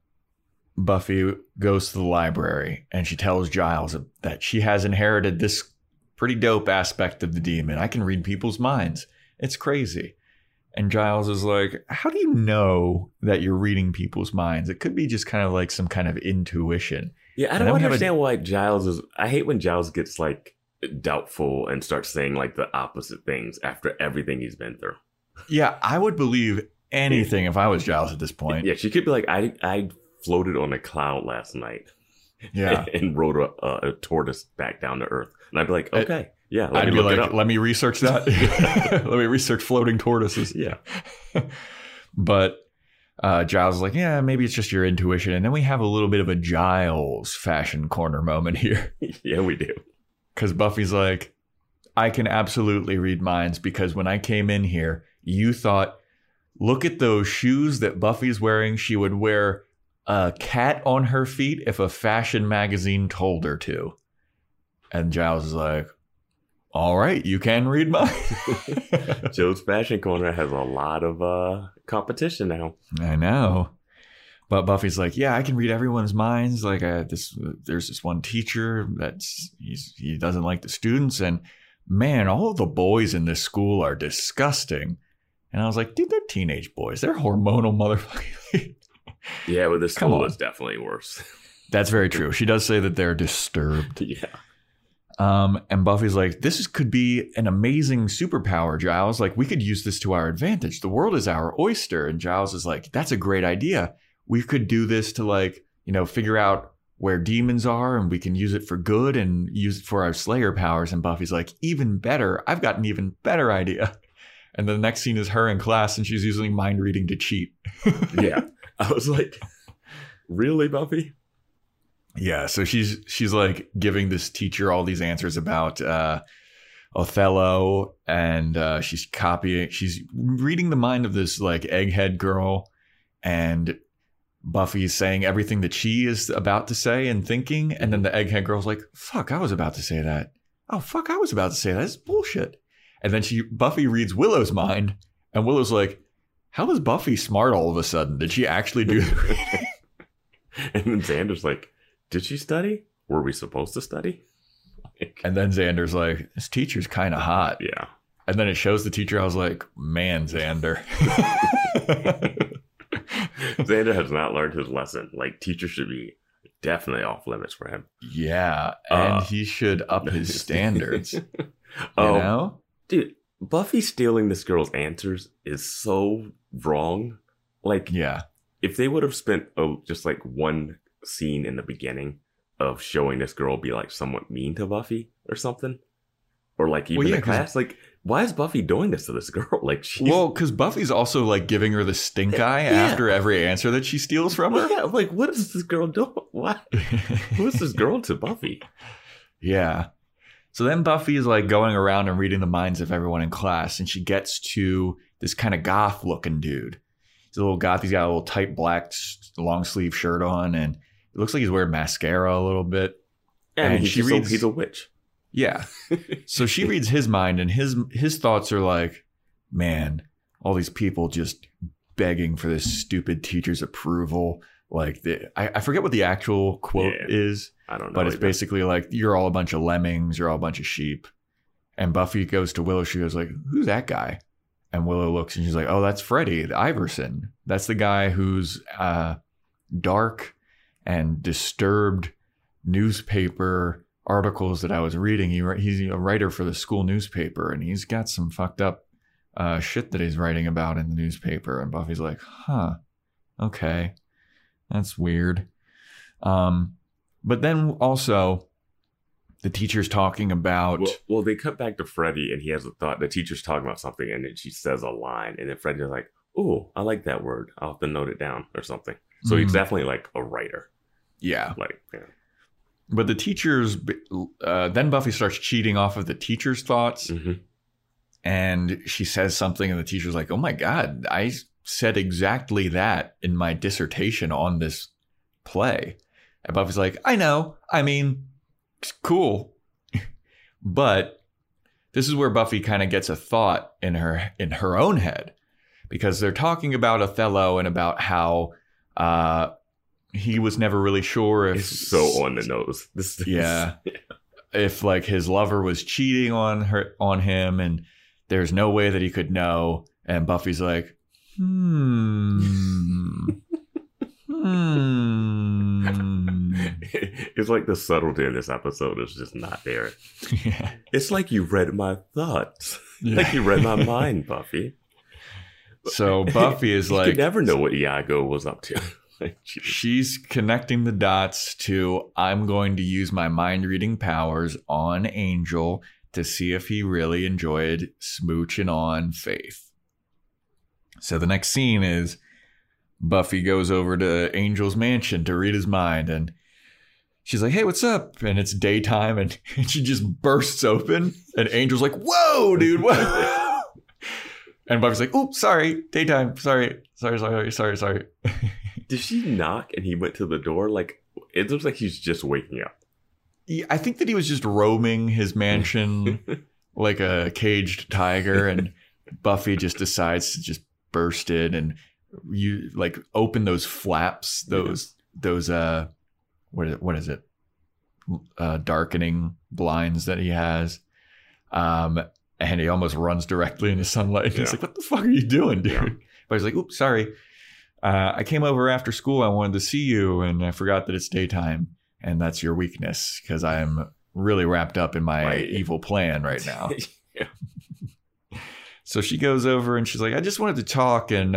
Buffy goes to the library, and she tells Giles that she has inherited this pretty dope aspect of the demon. I can read people's minds. It's crazy. And Giles is like, how do you know that you're reading people's minds? It could be just kind of like some kind of intuition. Yeah, I don't understand why Giles is... I hate when Giles gets like doubtful and starts saying like the opposite things after everything he's been through. Yeah, I would believe anything if I was Giles at this point. Yeah, she could be like, I floated on a cloud last night. Yeah. And rode a tortoise back down to Earth. And I'd be like, okay. Yeah, I'd be like, let me research that. Let me research floating tortoises. Yeah. But Giles is like, yeah, maybe it's just your intuition. And then we have a little bit of a Giles fashion corner moment here. Yeah, we do. Because Buffy's like, I can absolutely read minds, because when I came in here, you thought, look at those shoes that Buffy's wearing. She would wear a cat on her feet if a fashion magazine told her to. And Giles is like, all right, you can read mine. Joe's Fashion Corner has a lot of competition now. I know. But Buffy's like, yeah, I can read everyone's minds. Like, there's this one teacher he doesn't like the students. And, man, all the boys in this school are disgusting. And I was like, dude, they're teenage boys. They're hormonal motherfuckers. Yeah, but this school is definitely worse. That's very true. She does say that they're disturbed. Yeah. And Buffy's like, this could be an amazing superpower, Giles. Like, we could use this to our advantage. The world is our oyster. And Giles is like, that's a great idea. We could do this to, like, figure out where demons are, and we can use it for good and use it for our Slayer powers. And Buffy's like, even better. I've got an even better idea. And the next scene is her in class, and she's using mind reading to cheat. Yeah. I was like, really, Buffy? Yeah, so she's like giving this teacher all these answers about Othello, and she's reading the mind of this like egghead girl, and Buffy's saying everything that she is about to say and thinking, and then the egghead girl's like, fuck, I was about to say that. Oh, fuck, I was about to say that. It's bullshit. And then Buffy reads Willow's mind, and Willow's like, how is Buffy smart all of a sudden? Did she actually do the reading? And then Xander's like, did she study? Were we supposed to study? And then Xander's like, this teacher's kind of hot. Yeah. And then it shows the teacher. I was like, man, Xander. Xander has not learned his lesson. Like, teachers should be definitely off limits for him. Yeah. And he should up his standards. Dude, Buffy stealing this girl's answers is so wrong. Like, yeah. If they would have spent just like one scene in the beginning of showing this girl be like somewhat mean to Buffy or something, or like even the class. Like, why is Buffy doing this to this girl? Like, she's... well, because Buffy's also like giving her the stink eye after every answer that she steals from her. Yeah, like, what is this girl doing? What? Who is this girl to Buffy? Yeah. So then Buffy is like going around and reading the minds of everyone in class, and she gets to this kind of goth looking dude. He's a little goth. He's got a little tight black long sleeve shirt on, and it looks like he's wearing mascara a little bit. And she reads, he's a witch. Yeah. So she reads his mind, and his thoughts are like, man, all these people just begging for this stupid teacher's approval. Like, I forget what the actual quote is. I don't know. But it's basically like, you're all a bunch of lemmings. You're all a bunch of sheep. And Buffy goes to Willow. She goes like, who's that guy? And Willow looks and she's like, oh, that's Freddy Iverson. That's the guy who's dark and disturbed newspaper articles that I was reading. He's a writer for the school newspaper, and he's got some fucked up shit that he's writing about in the newspaper. And Buffy's like, huh, okay, that's weird. But then also the teacher's talking about... Well, they cut back to Freddy, and he has a thought. The teacher's talking about something, and then she says a line, and then Freddy's like, oh, I like that word. I'll have to note it down or something. So he's definitely like a writer. Yeah. Like, yeah. But the teachers, then Buffy starts cheating off of the teacher's thoughts. Mm-hmm. And she says something, and the teacher's like, oh my God, I said exactly that in my dissertation on this play. And Buffy's like, I know. I mean, it's cool. But this is where Buffy kind of gets a thought in her own head, because they're talking about Othello and about how... he was never really sure if... It's so on the nose. If like his lover was cheating on him, and there's no way that he could know. And Buffy's like, It's like the subtlety in this episode is just not there. Yeah. It's like you read my thoughts. Yeah. Like you read my mind, Buffy. So Buffy is like... You could never know what Iago was up to. She's connecting the dots to, I'm going to use my mind reading powers on Angel to see if he really enjoyed smooching on Faith. So the next scene is Buffy goes over to Angel's mansion to read his mind, and she's like, hey, what's up? And it's daytime, and she just bursts open, and Angel's like, whoa, dude, what? And Buffy's like, oops, sorry, daytime, sorry. Did she knock and he went to the door? Like, it looks like he's just waking up. Yeah, I think that he was just roaming his mansion like a caged tiger, and Buffy just decides to just burst in and you like open those flaps, those darkening blinds that he has, and he almost runs directly into sunlight. Yeah. He's like, "What the fuck are you doing, dude?" Yeah. But he's like, "Oops, sorry. I came over after school. I wanted to see you, and I forgot that it's daytime, and that's your weakness because I'm really wrapped up in my evil plan right now." Yeah. So she goes over and she's like, "I just wanted to talk and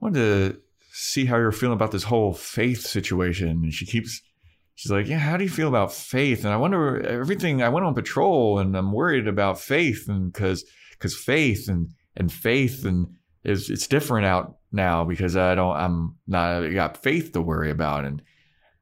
wanted to see how you're feeling about this whole Faith situation." And she's like, "Yeah, how do you feel about Faith?" And I wonder everything. I went on patrol, and I'm worried about Faith, and because Faith and Faith and it's different out now because I got Faith to worry about. And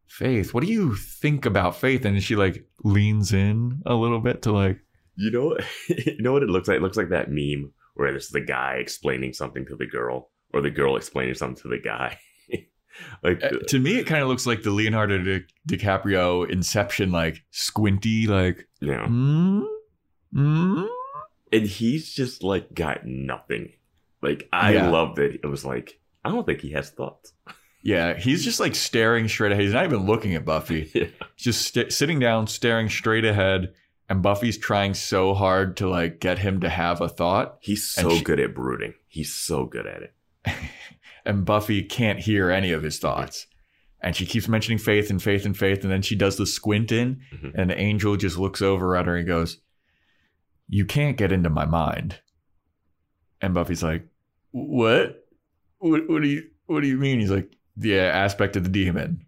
Faith, what do you think about Faith?" And she like leans in a little bit to like, you know what it looks like? It looks like that meme where it's the guy explaining something to the girl or the girl explaining something to the guy. Like to me, it kind of looks like the Leonardo DiCaprio Inception, like squinty, like, yeah. And he's just like got nothing. Like, I loved it. It was like, I don't think he has thoughts. Yeah, he's just like staring straight ahead. He's not even looking at Buffy. Yeah. He's just sitting down, staring straight ahead. And Buffy's trying so hard to like get him to have a thought. He's so good at brooding. He's so good at it. And Buffy can't hear any of his thoughts. And she keeps mentioning Faith and Faith and Faith. And then she does the squint in. Mm-hmm. And Angel just looks over at her and goes, "You can't get into my mind." And Buffy's like, "What? What do you mean?" He's like, "The aspect of the demon."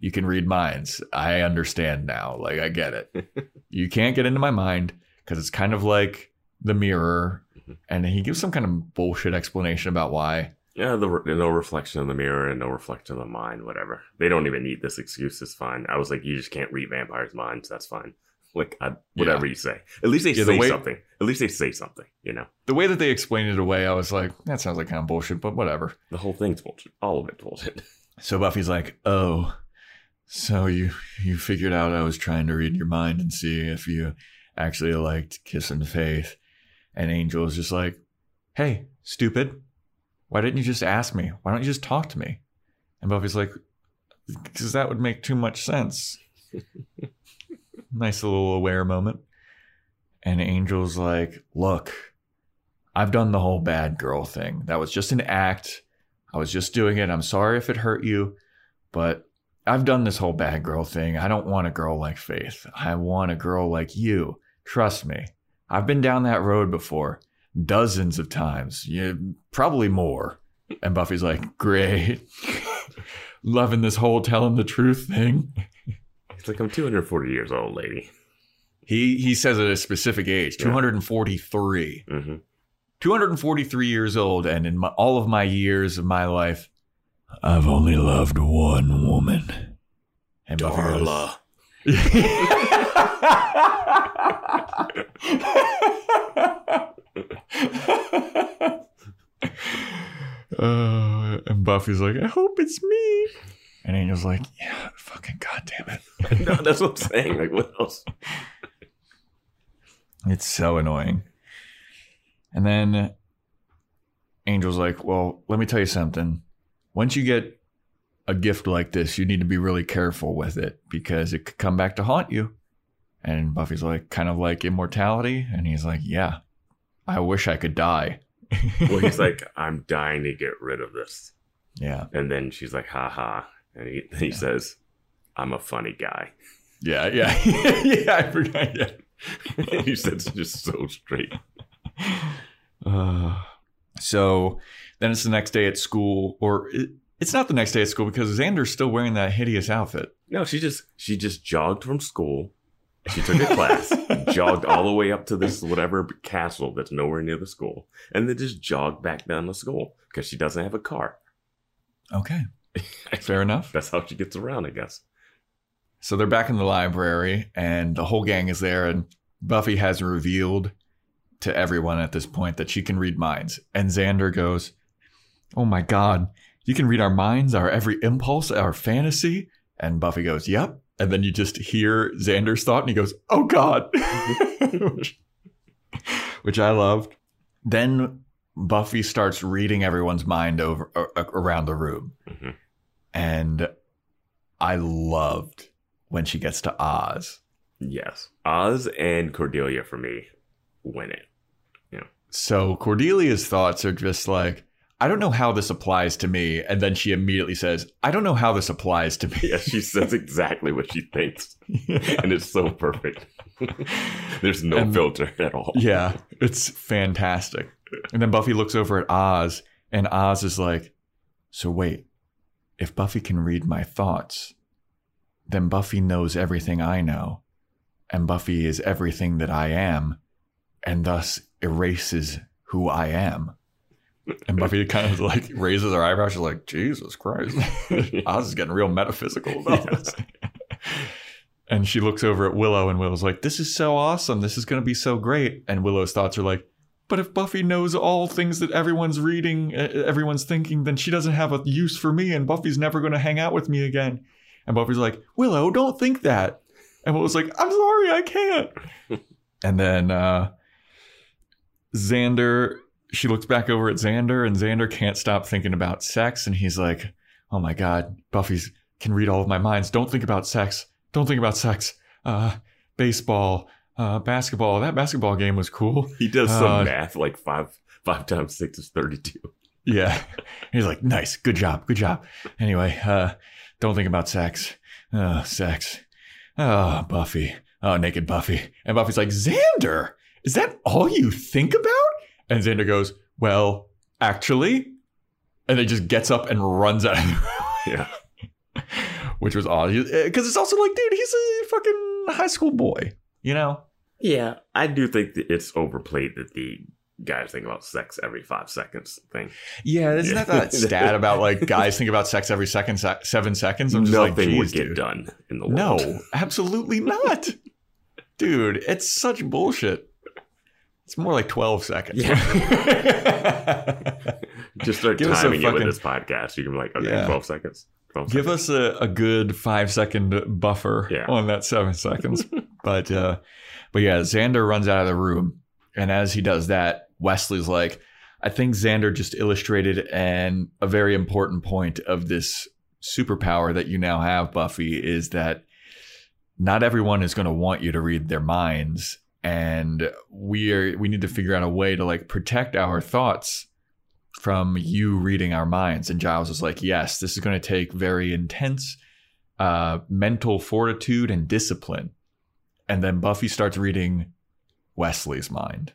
You can read minds. I understand now. Like, I get it. You can't get into my mind because it's kind of like the mirror. And he gives some kind of bullshit explanation about why. Yeah, no reflection in the mirror and no reflection in the mind, whatever. They don't even need this excuse. It's fine. I was like, you just can't read vampires' minds. That's fine. Like, whatever you say. At least they say something. At least they say something, you know. The way that they explained it away, I was like, that sounds like kind of bullshit, but whatever. The whole thing's bullshit. All of it's bullshit. So Buffy's like, oh, so you figured out I was trying to read your mind and see if you actually liked kissing Faith. And Angel is just like, hey, stupid. Why didn't you just ask me? Why don't you just talk to me? And Buffy's like, because that would make too much sense. Nice little aware moment. And Angel's like, look, I've done the whole bad girl thing. That was just an act. I was just doing it. I'm sorry if it hurt you, but I've done this whole bad girl thing. I don't want a girl like Faith. I want a girl like you. Trust me. I've been down that road before. Dozens of times. Yeah, probably more. And Buffy's like, great. Loving this whole telling the truth thing. It's like, I'm 240 years old, lady. He says at a specific age, 243. Mm-hmm. 243 years old, and in all of my years of my life, I've only loved one woman. And Darla. And Buffy's like, I hope it's me. And Angel's like, yeah, fucking goddamn it. No, that's what I'm saying. Like, what else? It's so annoying. And then Angel's like, well, let me tell you something. Once you get a gift like this, you need to be really careful with it because it could come back to haunt you. And Buffy's like, kind of like immortality. And he's like, yeah, I wish I could die. Well, he's like, I'm dying to get rid of this. Yeah. And then she's like, ha ha. And he says, I'm a funny guy. Yeah. Yeah, I forgot. Yeah. He said it's just so straight. So then it's the next day at school, or it's not the next day at school because Xander's still wearing that hideous outfit. No, she just jogged from school. She took a class, jogged all the way up to this whatever castle that's nowhere near the school, and then just jogged back down to school because she doesn't have a car. Okay. Fair enough. That's how she gets around, I guess. So they're back in the library, and the whole gang is there, and Buffy has revealed to everyone at this point that she can read minds. And Xander goes, oh my God, you can read our minds, our every impulse, our fantasy? And Buffy goes, yep. And then you just hear Xander's thought, and he goes, oh God. Which I loved. Then Buffy starts reading everyone's mind over around the room. Mm-hmm. And I loved when she gets to Oz. Yes. Oz and Cordelia for me win it. Yeah. So Cordelia's thoughts are just like, I don't know how this applies to me. And then she immediately says, I don't know how this applies to me. Yeah, she says exactly what she thinks. Yeah. And it's so perfect. There's no filter at all. Yeah, it's fantastic. And then Buffy looks over at Oz, and Oz is like, so wait, if Buffy can read my thoughts, then Buffy knows everything I know, and Buffy is everything that I am, and thus erases who I am. And Buffy kind of like raises her eyebrows. She's like, Jesus Christ. Oz is getting real metaphysical about this. And she looks over at Willow, and Willow's like, this is so awesome. This is going to be so great. And Willow's thoughts are like, but if Buffy knows all things that everyone's reading, everyone's thinking, then she doesn't have a use for me, and Buffy's never going to hang out with me again. And Buffy's like, Willow, don't think that. And Willow's like, I'm sorry, I can't. And then Xander, she looks back over at Xander, and Xander can't stop thinking about sex. And he's like, oh my God, Buffy can read all of my minds. Don't think about sex. Don't think about sex. Baseball. Basketball. That basketball game was cool. He does some math, like five times 6 is 32. Yeah. He's like, nice. Good job. Good job. Anyway, don't think about sex. Sex. Oh, Buffy. Oh, naked Buffy. And Buffy's like, Xander, is that all you think about? And Xander goes, well, actually. And then just gets up and runs out of the room. Yeah. which was odd. Because it's also like, dude, he's a fucking high school boy, you know? Yeah, I do think that it's overplayed that the guys think about sex every 5 seconds thing. Yeah, isn't that that stat about like guys think about sex every 7 seconds? I'm just nothing like, would get done in the world. No, absolutely not. Dude, it's such bullshit. It's more like 12 seconds. Yeah. Just start give timing it with this podcast. You can be like, okay, yeah. 12 seconds. 12 give seconds. Us a good 5 second buffer on that 7 seconds. But yeah, Xander runs out of the room. And as he does that, Wesley's like, I think Xander just illustrated a very important point of this superpower that you now have, Buffy, is that not everyone is going to want you to read their minds. And we need to figure out a way to like protect our thoughts from you reading our minds. And Giles is like, yes, this is going to take very intense mental fortitude and discipline. And then Buffy starts reading Wesley's mind,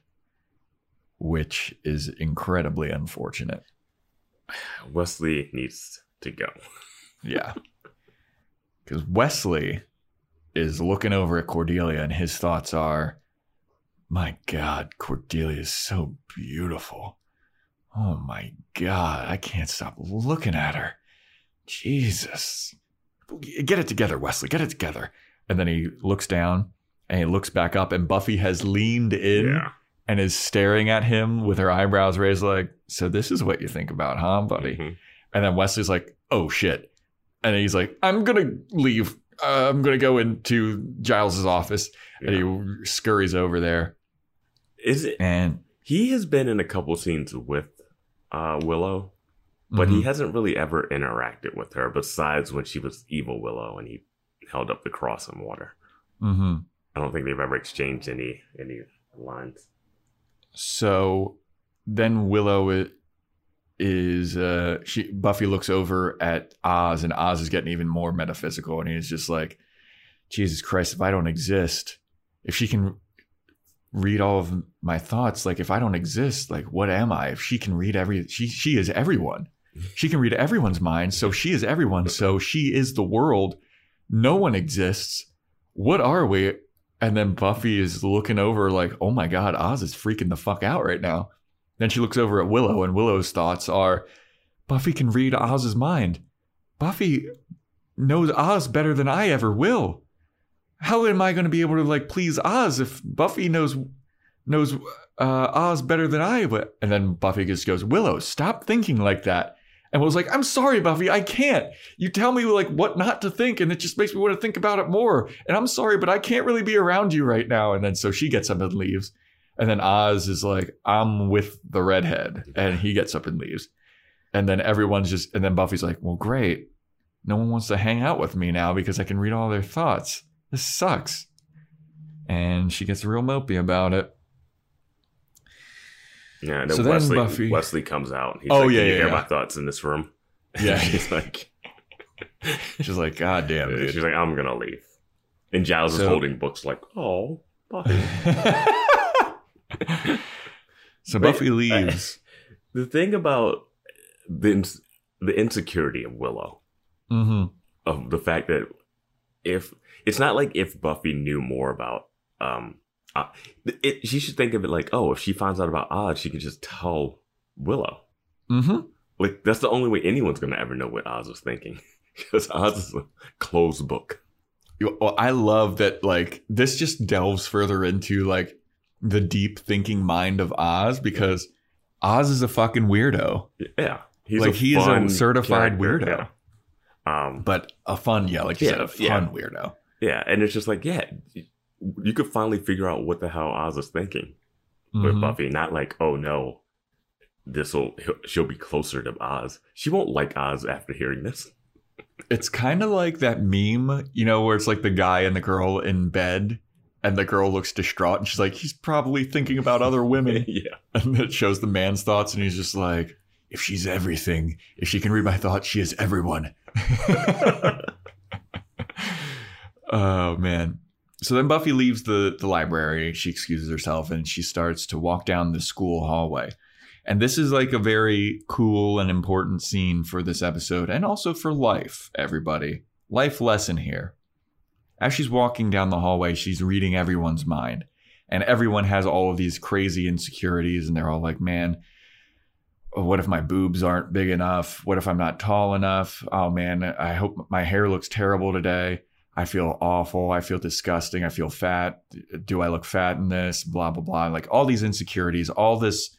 which is incredibly unfortunate. Wesley needs to go. Yeah. Because Wesley is looking over at Cordelia and his thoughts are, my God, Cordelia is so beautiful. Oh my God, I can't stop looking at her. Jesus. Get it together, Wesley, get it together. And then he looks down. And he looks back up and Buffy has leaned in and is staring at him with her eyebrows raised like, so this is what you think about, huh, buddy? Mm-hmm. And then Wesley's like, oh, shit. And he's like, I'm going to leave. I'm going to go into Giles's office. Yeah. And he scurries over there. Is it? And he has been in a couple scenes with Willow, but he hasn't really ever interacted with her besides when she was evil Willow and he held up the cross in water. Mm-hmm. I don't think they've ever exchanged any lines. So then Willow is Buffy looks over at Oz, and Oz is getting even more metaphysical, and he's just like, Jesus Christ, if I don't exist, if she can read all of my thoughts, like if I don't exist, like what am I? If she can read she is everyone. She can read everyone's mind, so she is everyone, so she is the world. No one exists. What are we? And then Buffy is looking over like, oh my God, Oz is freaking the fuck out right now. Then she looks over at Willow, and Willow's thoughts are, Buffy can read Oz's mind. Buffy knows Oz better than I ever will. How am I going to be able to like please Oz if Buffy knows Oz better than I would? And then Buffy just goes, Willow, stop thinking like that. And Willow's like, I'm sorry, Buffy, I can't. You tell me like what not to think, and it just makes me want to think about it more. And I'm sorry, but I can't really be around you right now. And then so she gets up and leaves. And then Oz is like, I'm with the redhead. And he gets up and leaves. And then and then Buffy's like, well, great. No one wants to hang out with me now because I can read all their thoughts. This sucks. And she gets real mopey about it. Yeah, and then so Wesley comes out. And he's hear my thoughts in this room. Yeah, she's like, God damn it. She's like, I'm gonna leave. And Giles is holding books, like, oh, Buffy. So Buffy leaves. The thing about the insecurity of Willow, of the fact that if it's not like if Buffy knew more about she should think of it like, oh, if she finds out about Oz, she can just tell Willow. Mm-hmm. Like, that's the only way anyone's going to ever know what Oz was thinking. Because Oz is a closed book. Well, I love that, like, this just delves further into, like, the deep thinking mind of Oz. Because Oz is a fucking weirdo. Yeah. He's a certified weirdo. Yeah. But a fun, like you said, a fun weirdo. Yeah. And it's just like, yeah. You could finally figure out what the hell Oz is thinking with Buffy. Not like, oh no, she'll be closer to Oz. She won't like Oz after hearing this. It's kind of like that meme, you know, where it's like the guy and the girl in bed and the girl looks distraught and she's like, he's probably thinking about other women. Yeah. And it shows the man's thoughts and he's just like, if she's everything, if she can read my thoughts, she is everyone. Oh man. So then Buffy leaves the library. She excuses herself and she starts to walk down the school hallway. And this is like a very cool and important scene for this episode and also for life, everybody. Life lesson here. As she's walking down the hallway, she's reading everyone's mind. And everyone has all of these crazy insecurities. And they're all like, man, what if my boobs aren't big enough? What if I'm not tall enough? Oh, man, I hope my hair looks terrible today. I feel awful. I feel disgusting. I feel fat. Do I look fat in this? Blah, blah, blah. Like all these insecurities, all this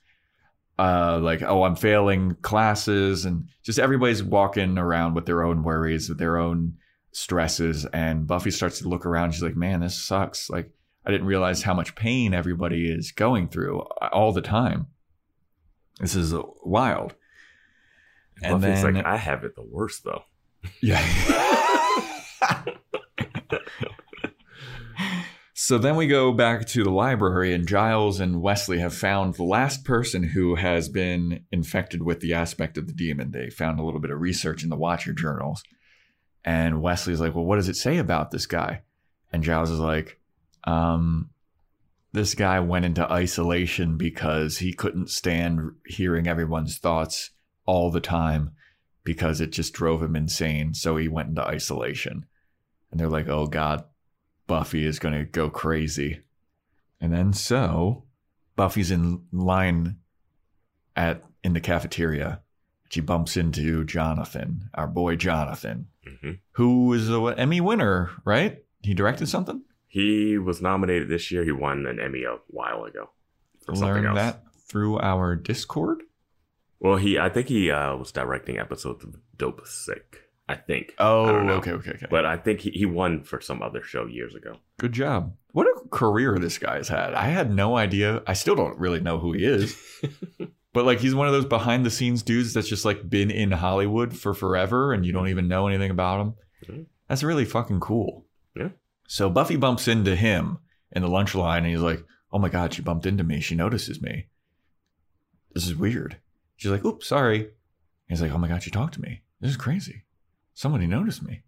like, oh, I'm failing classes, and just everybody's walking around with their own worries, with their own stresses. And Buffy starts to look around. She's like, man, this sucks. Like, I didn't realize how much pain everybody is going through all the time. This is wild. And Buffy's then, like, I have it the worst, though. Yeah. So then we go back to the library, and Giles and Wesley have found the last person who has been infected with the aspect of the demon. They found a little bit of research in the Watcher journals. And Wesley's like, well, what does it say about this guy? And Giles is like, this guy went into isolation because he couldn't stand hearing everyone's thoughts all the time because it just drove him insane. So he went into isolation. And they're like, oh, God. Buffy is going to go crazy. And then so Buffy's in line in the cafeteria. She bumps into Jonathan, our boy Jonathan, who is an Emmy winner, right? He directed something? He was nominated this year. He won an Emmy a while ago. Learned that through our Discord? Well, I think he was directing episodes of Dope Sick. I think. Oh, I don't know. Okay. But I think he won for some other show years ago. Good job. What a career this guy's had. I had no idea. I still don't really know who he is. But like, he's one of those behind the scenes dudes that's just like been in Hollywood for forever and you don't even know anything about him. Mm-hmm. That's really fucking cool. Yeah. So Buffy bumps into him in the lunch line and he's like, oh my God, she bumped into me. She notices me. This is weird. She's like, oops, sorry. He's like, oh my God, she talked to me. This is crazy. Somebody noticed me.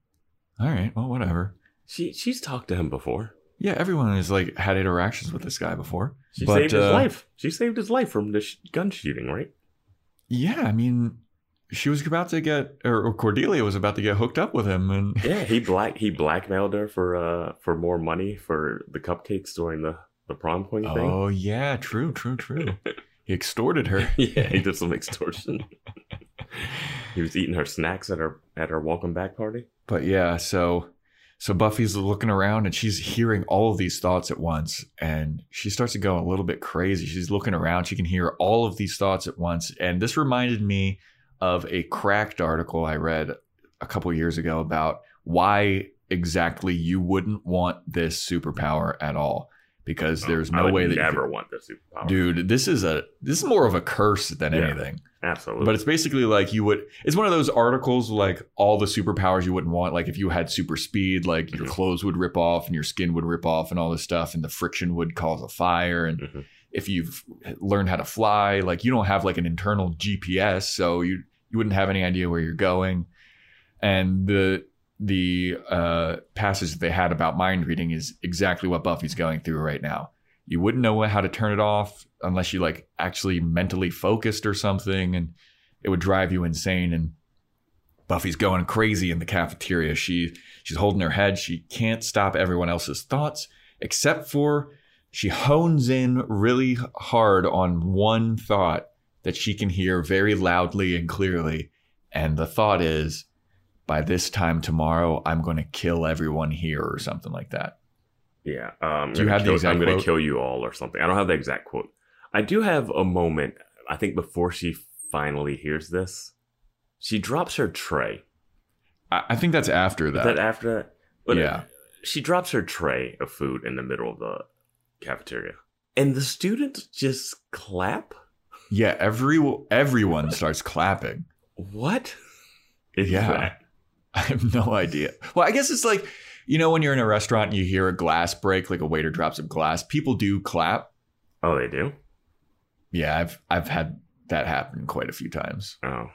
All right, well, whatever. She's talked to him before. Yeah, everyone has like had interactions with this guy before. She saved his life from the gun shooting, right? Yeah, I mean, she was about to get, or Cordelia was about to get hooked up with him, and yeah, he blackmailed her for more money for the cupcakes during the prom queen thing. Oh yeah, true. He extorted her. Yeah, he did some extortion. He was eating her snacks at her welcome back party. But yeah, so Buffy's looking around and she's hearing all of these thoughts at once. And she starts to go a little bit crazy. She's looking around. She can hear all of these thoughts at once. And this reminded me of a Cracked article I read a couple years ago about why exactly you wouldn't want this superpower at all. Because there's no way that you ever want this superpower. Dude, this is more of a curse than anything. Absolutely. But it's basically like it's one of those articles like all the superpowers you wouldn't want. Like if you had super speed, like your clothes would rip off and your skin would rip off and all this stuff. And the friction would cause a fire. And if you've learned how to fly, like you don't have like an internal GPS. So you wouldn't have any idea where you're going. And the passage that they had about mind reading is exactly what Buffy's going through right now. You wouldn't know how to turn it off unless you like actually mentally focused or something, and it would drive you insane. And Buffy's going crazy in the cafeteria. She's holding her head. She can't stop everyone else's thoughts, except for she hones in really hard on one thought that she can hear very loudly and clearly. And the thought is, by this time tomorrow, I'm going to kill everyone here, or something like that. Yeah. Do you have the exact quote? I'm going to kill you all or something. I don't have the exact quote. I do have a moment, I think before she finally hears this, she drops her tray. I think that's after that. Is that after that? But yeah. She drops her tray of food in the middle of the cafeteria. And the students just clap? Yeah, everyone starts clapping. What is that? I have no idea. Well, I guess it's like, you know, when you're in a restaurant and you hear a glass break, like a waiter drops a glass, people do clap. Oh, they do? Yeah, I've had that happen quite a few times. Oh.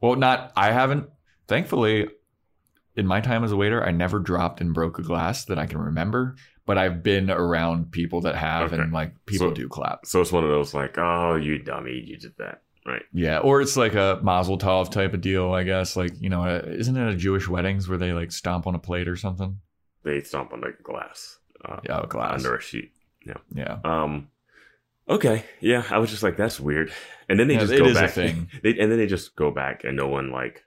Well, I haven't. Thankfully, in my time as a waiter, I never dropped and broke a glass that I can remember. But I've been around people that have, and like people do clap. So it's one of those like, oh, you dummy, you did that. Right. Yeah. Or it's like a Mazel Tov type of deal, I guess. Like, you know, isn't it a Jewish weddings where they like stomp on a plate or something? They stomp on like a glass. Yeah, a glass. Under a sheet. Yeah. Yeah. Okay. Yeah. I was just like, that's weird. And then they just go back. And then they just go back and no one like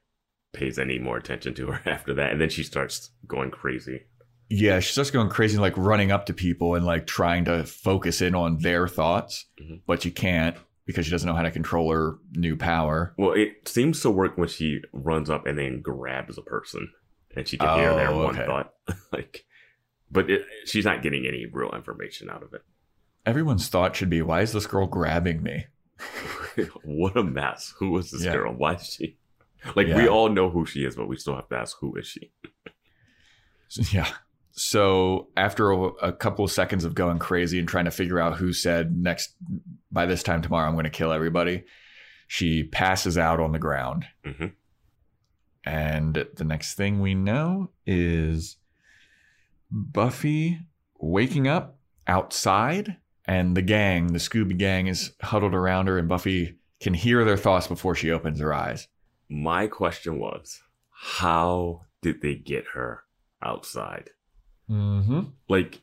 pays any more attention to her after that. And then she starts going crazy. Yeah, she starts going crazy, like running up to people and like trying to focus in on their thoughts, but she can't because she doesn't know how to control her new power. Well, it seems to work when she runs up and then grabs a person, and she can hear their one thought. Like, but she's not getting any real information out of it. Everyone's thought should be, "Why is this girl grabbing me?" What a mess! Who is this girl? Why is she? Like, we all know who she is, but we still have to ask, who is she? Yeah. So after a couple of seconds of going crazy and trying to figure out who said by this time tomorrow, I'm going to kill everybody, she passes out on the ground. Mm-hmm. And the next thing we know is Buffy waking up outside and the Scooby gang is huddled around her and Buffy can hear their thoughts before she opens her eyes. My question was, how did they get her outside? Mm-hmm. Like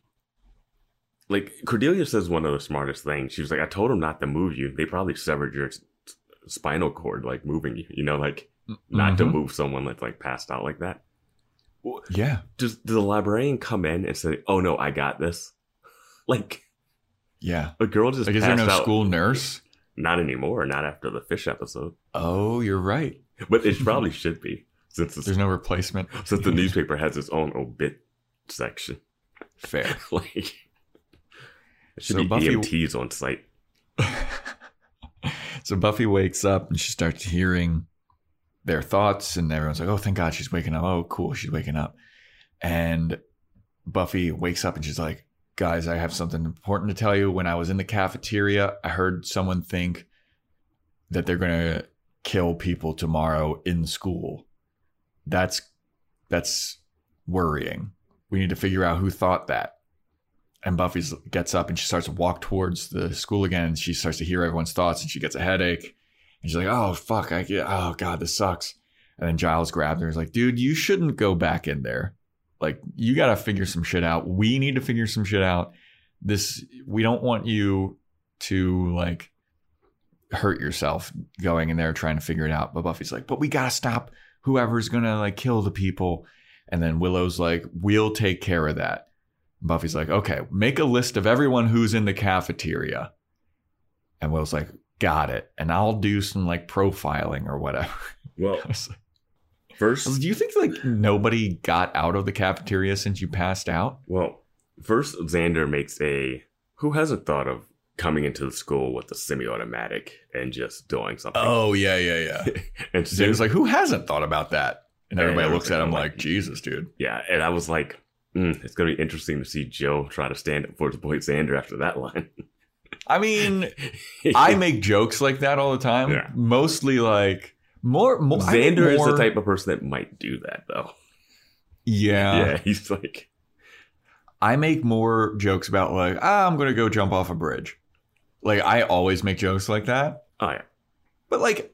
Cordelia says one of the smartest things. She was like, I told them not to move you. They probably severed your spinal cord, like moving you, you know, like not to move someone that's like passed out like that. Yeah. Does the librarian come in and say, oh no, I got this? Like, yeah. A girl just like, passed out. Is there no school nurse? Not anymore. Not after the fish episode. Oh, you're right. But it probably should be. Since there's no replacement. Since the newspaper has its own obit section. Fair. Like, it should be EMTs on site. So Buffy wakes up and she starts hearing their thoughts and everyone's like, oh, thank God she's waking up. Oh, cool. She's waking up. And Buffy wakes up and she's like, guys, I have something important to tell you. When I was in the cafeteria, I heard someone think that they're going to kill people tomorrow in school. That's worrying. We need to figure out who thought that. And Buffy gets up and she starts to walk towards the school again. She starts to hear everyone's thoughts and she gets a headache. And she's like, oh, fuck. Oh, God, this sucks. And then Giles grabs her. He's like, dude, you shouldn't go back in there. Like, you got to figure some shit out. We need to figure some shit out. We don't want you to, like, hurt yourself going in there trying to figure it out. But Buffy's like, but we got to stop whoever's going to, like, kill the people. And then Willow's like, we'll take care of that. Buffy's like, okay, make a list of everyone who's in the cafeteria. And Willow's like, got it. And I'll do some like profiling or whatever. Well, first, do you think like nobody got out of the cafeteria since you passed out? Well, first Xander makes who hasn't thought of coming into the school with a semi-automatic and just doing something. Oh, yeah. And Xander's like, who hasn't thought about that? And everybody looks at him like, Jesus, dude. Yeah. And I was like, it's going to be interesting to see Joe try to stand up for his boy Xander after that line. I mean, I make jokes like that all the time. Yeah. Mostly like more. Xander is the type of person that might do that, though. Yeah. He's like. I make more jokes about like, I'm going to go jump off a bridge. Like, I always make jokes like that. Oh, yeah. But like.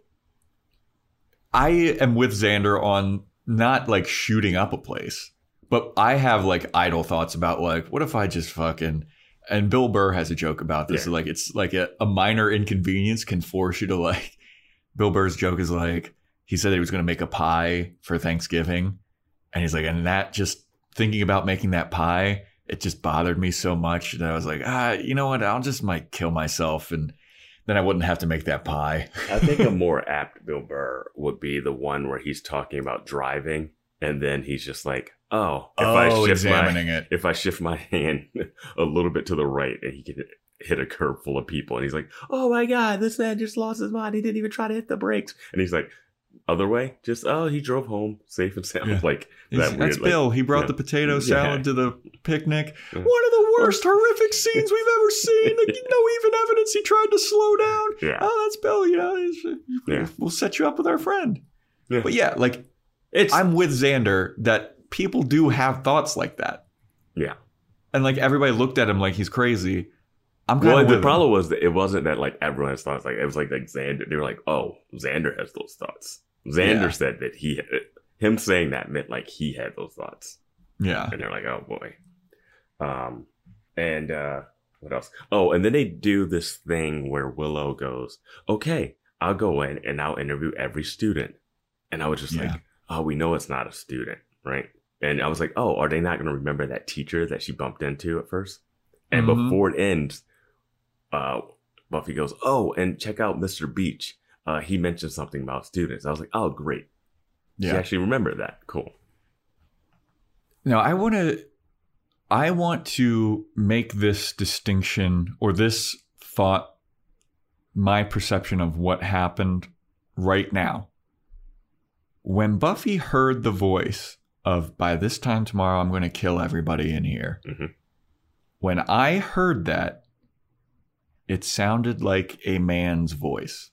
I am with Xander on not like shooting up a place, but I have like idle thoughts about like, what if I just fucking, and Bill Burr has a joke about this. Yeah. Like, it's like a minor inconvenience can force you to like, Bill Burr's joke is like, he said he was going to make a pie for Thanksgiving. And he's like, and that just thinking about making that pie, it just bothered me so much. And I was like, you know what? I'll just might kill myself and then I wouldn't have to make that pie. I think a more apt Bill Burr would be the one where he's talking about driving, and then he's just like, if I shift my hand a little bit to the right, and he can hit a curb full of people, and he's like, oh my God, this man just lost his mind. He didn't even try to hit the brakes, and he's like, other way, just he drove home safe and sound. Yeah. Like that's weird, Bill. Like, he brought the potato salad to the picnic. One of the worst horrific scenes we've ever seen. Like, no even evidence. He tried to slow down. Yeah. Oh, that's Bill. You know, we'll set you up with our friend. Yeah. But yeah, like I'm with Xander that people do have thoughts like that. Yeah, and like everybody looked at him like he's crazy, I'm glad the problem was that it wasn't that like everyone has thoughts. Like it was like Xander. They were like, "Oh, Xander has those thoughts." Xander said that he had it. Him saying that meant like he had those thoughts. Yeah, and they're like, "Oh boy." And what else? Oh, and then they do this thing where Willow goes, "Okay, I'll go in and I'll interview every student." And I was just like, "Oh, we know it's not a student, right?" And I was like, "Oh, are they not going to remember that teacher that she bumped into at first?" And before it ends, Buffy goes, "Oh, and check out Mr. Beach. He mentioned something about students." I was like, "Oh, great." Yeah. She actually remembered that. Cool. Now, I want to make this distinction or this thought, my perception of what happened right now. When Buffy heard the voice of, "By this time tomorrow, I'm going to kill everybody in here." Mm-hmm. When I heard that, it sounded like a man's voice.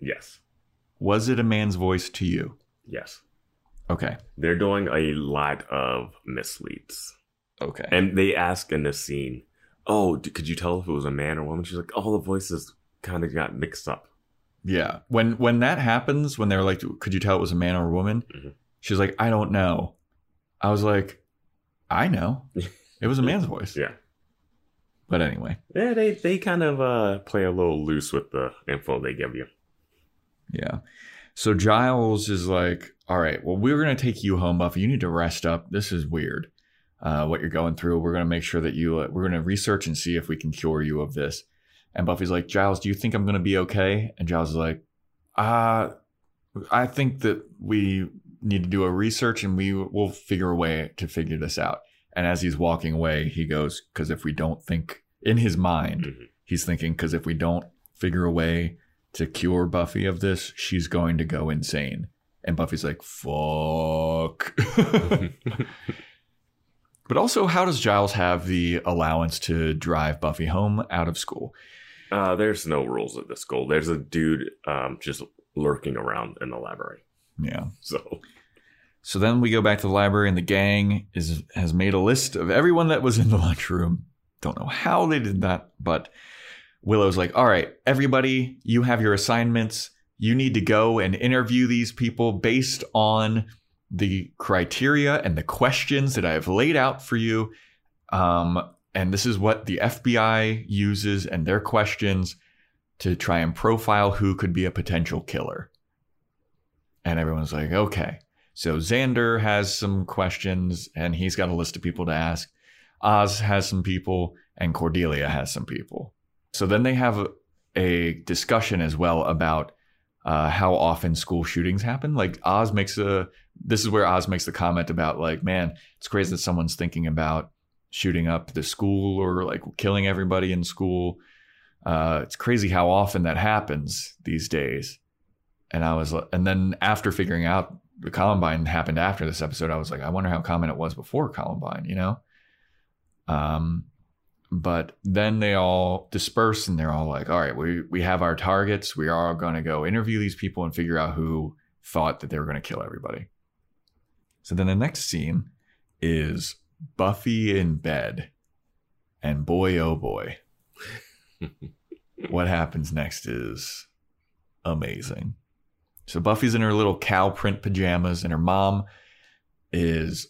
Yes. Was it a man's voice to you? Yes. Okay. They're doing a lot of misleads. Okay. And they ask in this scene, "Oh, could you tell if it was a man or woman?" She's like, "Oh, the voices kind of got mixed up." Yeah. When that happens, when they're like, "Could you tell it was a man or a woman?" Mm-hmm. She's like, "I don't know." I was like, "I know." It was a man's voice. Yeah. But anyway. Yeah, they kind of play a little loose with the info they give you. Yeah. So Giles is like, "All right, well, we're going to take you home, Buffy. You need to rest up. This is weird, what you're going through. We're going to make sure that we're going to research and see if we can cure you of this." And Buffy's like, "Giles, do you think I'm going to be okay?" And Giles is like, I think that we need to do a research and we'll figure a way to figure this out." And as he's walking away, he goes, "Because if we don't think," in his mind, he's thinking, "Because if we don't figure a way to cure Buffy of this, she's going to go insane." And Buffy's like, "Fuck." But also, how does Giles have the allowance to drive Buffy home out of school? There's no rules at the school. There's a dude just lurking around in the library. Yeah. So then we go back to the library and the gang has made a list of everyone that was in the lunchroom. Don't know how they did that, but Willow's like, "All right, everybody, you have your assignments. You need to go and interview these people based on the criteria and the questions that I have laid out for you. And this is what the FBI uses and their questions to try and profile who could be a potential killer." And everyone's like, "Okay." So Xander has some questions, and he's got a list of people to ask. Oz has some people, and Cordelia has some people. So then they have a discussion as well about how often school shootings happen. Like this is where Oz makes the comment about like, "Man, it's crazy that someone's thinking about shooting up the school or like killing everybody in school. It's crazy how often that happens these days." And then after figuring out the Columbine happened after this episode, I was like, I wonder how common it was before Columbine, you know? But then they all disperse and they're all like, "All right, we have our targets. We are going to go interview these people and figure out who thought that they were going to kill everybody." So then the next scene is Buffy in bed. And boy, oh boy, what happens next is amazing. So Buffy's in her little cow print pajamas and her mom is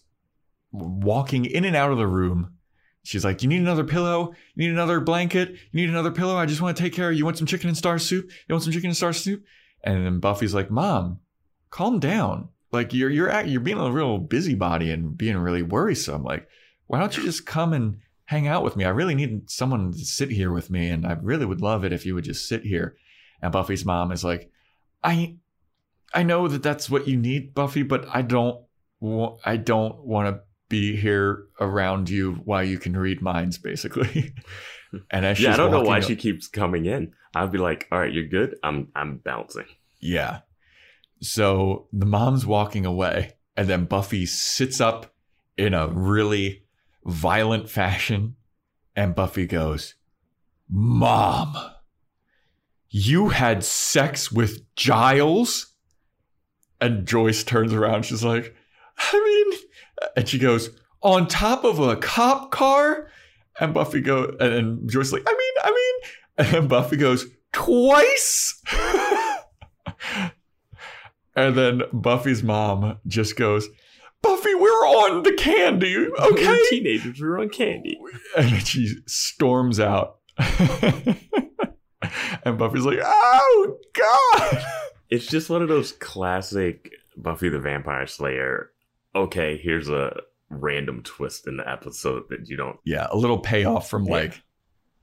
walking in and out of the room. She's like, "You need another pillow? You need another blanket? You need another pillow? I just want to take care of you. You want some chicken and star soup? You want some chicken and star soup?" And then Buffy's like, "Mom, calm down. Like you're being a real busybody and being really worrisome. Like, why don't you just come and hang out with me? I really need someone to sit here with me. And I really would love it if you would just sit here." And Buffy's mom is like, I know that that's what you need, Buffy, but I don't want to be here around you while you can read minds, basically. And as I don't know why she keeps coming in. I'd be like, "All right, you're good. I'm bouncing." Yeah. So the mom's walking away, and then Buffy sits up in a really violent fashion, and Buffy goes, "Mom, you had sex with Giles?" And Joyce turns around. She's like, "I mean," and she goes, "on top of a cop car?" And Joyce's like, "I mean, I mean, and Buffy goes, twice? And then Buffy's mom just goes, Buffy, we're on the candy, okay? We're teenagers, we're on candy. And she storms out. And Buffy's like, oh, God. It's just one of those classic Buffy the Vampire Slayer, okay, here's a random twist in the episode that you don't... Yeah, a little payoff from like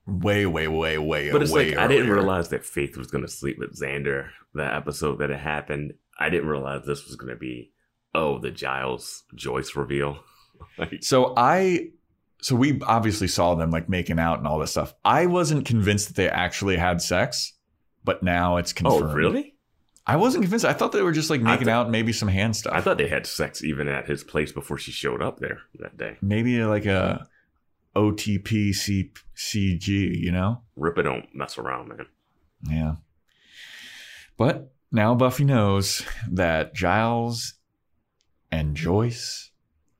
way But it's way like, earlier. I didn't realize that Faith was going to sleep with Xander that episode that it happened. I didn't realize this was going to be, oh, the Giles Joyce reveal. So we obviously saw them like making out and all this stuff. I wasn't convinced that they actually had sex, but now it's confirmed. Oh, really? I wasn't convinced. I thought they were just like making out and maybe some hand stuff. I thought they had sex even at his place before she showed up there that day. Maybe like a OTPCG, you know? Ripper don't mess around, man. Yeah. But now Buffy knows that Giles and Joyce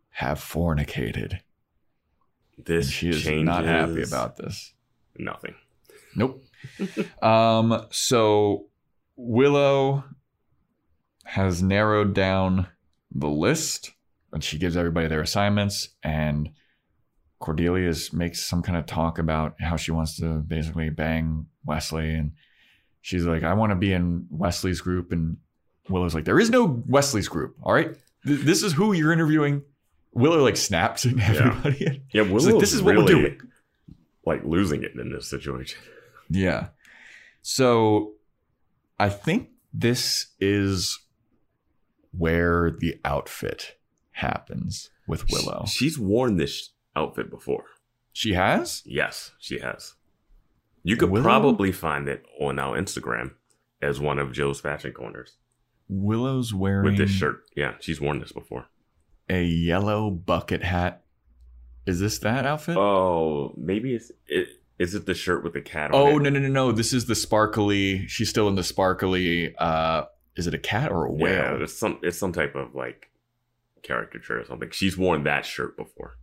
have fornicated. This and she is not happy about this. Nothing. Nope. So Willow has narrowed down the list, and she gives everybody their assignments. And Cordelia makes some kind of talk about how she wants to basically bang Wesley, and she's like, "I want to be in Wesley's group." And Willow's like, "There is no Wesley's group. All right, this is who you're interviewing." Willow like snaps at everybody. Yeah, Willow's like, this is really what we're doing. Like losing it in this situation. Yeah. So I think this is where the outfit happens with Willow. She's worn this outfit before. She has? Yes, she has. You could probably find it on our Instagram as one of Joe's fashion corners. Willow's wearing... With this shirt. Yeah, she's worn this before. A yellow bucket hat. Is this that outfit? Oh, maybe it's is it the shirt with the cat on it? Oh, no. This is the sparkly. She's still in the sparkly. Is it a cat or a whale? Yeah, it's some type of like caricature or something. She's worn that shirt before.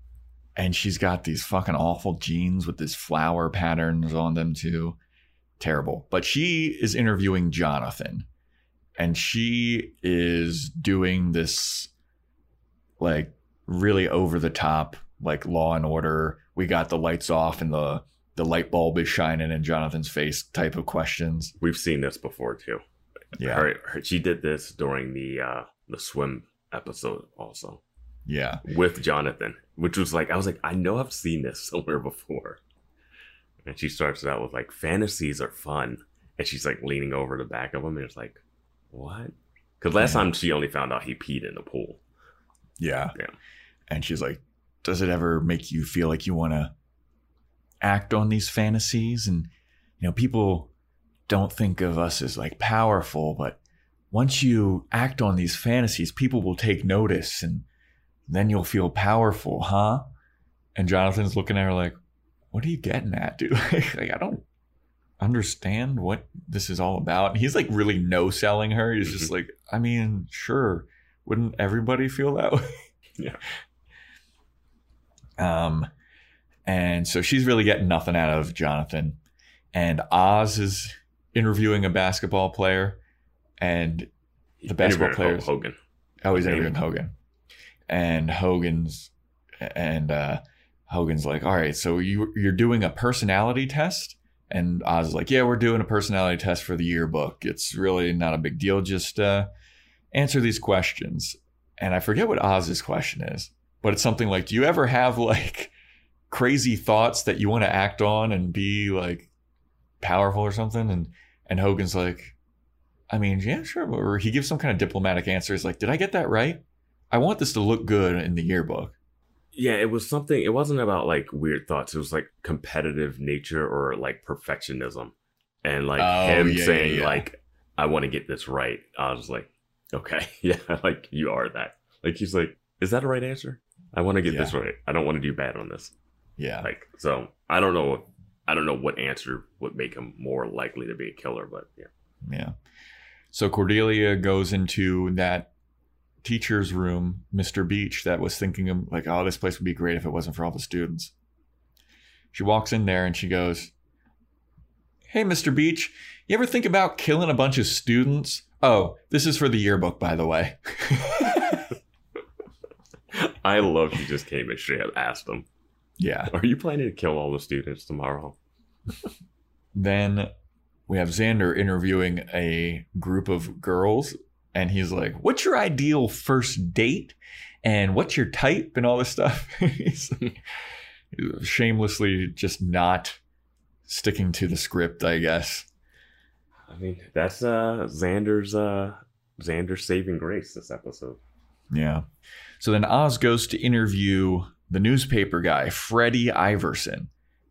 And she's got these fucking awful jeans with these flower patterns on them too. Terrible. But she is interviewing Jonathan. And she is doing this... like really over the top, like Law and Order. We got the lights off and the light bulb is shining in Jonathan's face type of questions. We've seen this before too. Yeah, she did this during the swim episode also. Yeah, with Jonathan, which was like, I was like, I know I've seen this somewhere before. And she starts out with like, fantasies are fun, and she's like leaning over the back of him, and it's like, what? Because last time she only found out he peed in the pool. Yeah. Damn. And she's like, does it ever make you feel like you want to act on these fantasies? And, you know, people don't think of us as like powerful, but once you act on these fantasies, people will take notice and then you'll feel powerful, huh? And Jonathan's looking at her like, what are you getting at, dude? like, I don't understand what this is all about. And he's like really no selling her. He's just like, I mean, sure. Wouldn't everybody feel that way? Yeah. And so she's really getting nothing out of Jonathan. And Oz is interviewing a basketball player. And the basketball player... Hogan. Oh, he's interviewing Hogan. And Hogan's like, all right, so you're doing a personality test? And Oz is like, yeah, we're doing a personality test for the yearbook. It's really not a big deal. Just... answer these questions. And I forget what Oz's question is, but it's something like, do you ever have like crazy thoughts that you want to act on and be like powerful or something? And Hogan's like, I mean, yeah, sure. Or he gives some kind of diplomatic answer. He's like, did I get that right? I want this to look good in the yearbook. Yeah, it was something. It wasn't about like weird thoughts. It was like competitive nature or like perfectionism. And like him saying like, I want to get this right. I was like, okay, yeah, like you are that. Like he's like, is that the right answer? I want to get this right. I don't want to do bad on this. Yeah. Like, so I don't know what answer would make him more likely to be a killer, but yeah. Yeah. So Cordelia goes into that teacher's room, Mr. Beach, that was thinking of like, oh, this place would be great if it wasn't for all the students. She walks in there and she goes, Hey, Mr. Beach, you ever think about killing a bunch of students? Oh, this is for the yearbook, by the way. I love you just came and straight up asked them. Yeah. Are you planning to kill all the students tomorrow? Then we have Xander interviewing a group of girls, and he's like, what's your ideal first date? And what's your type? And all this stuff. He's shamelessly just not sticking to the script, I guess. I mean, that's Xander's saving grace this episode. Yeah. So then Oz goes to interview the newspaper guy, Freddie Iverson.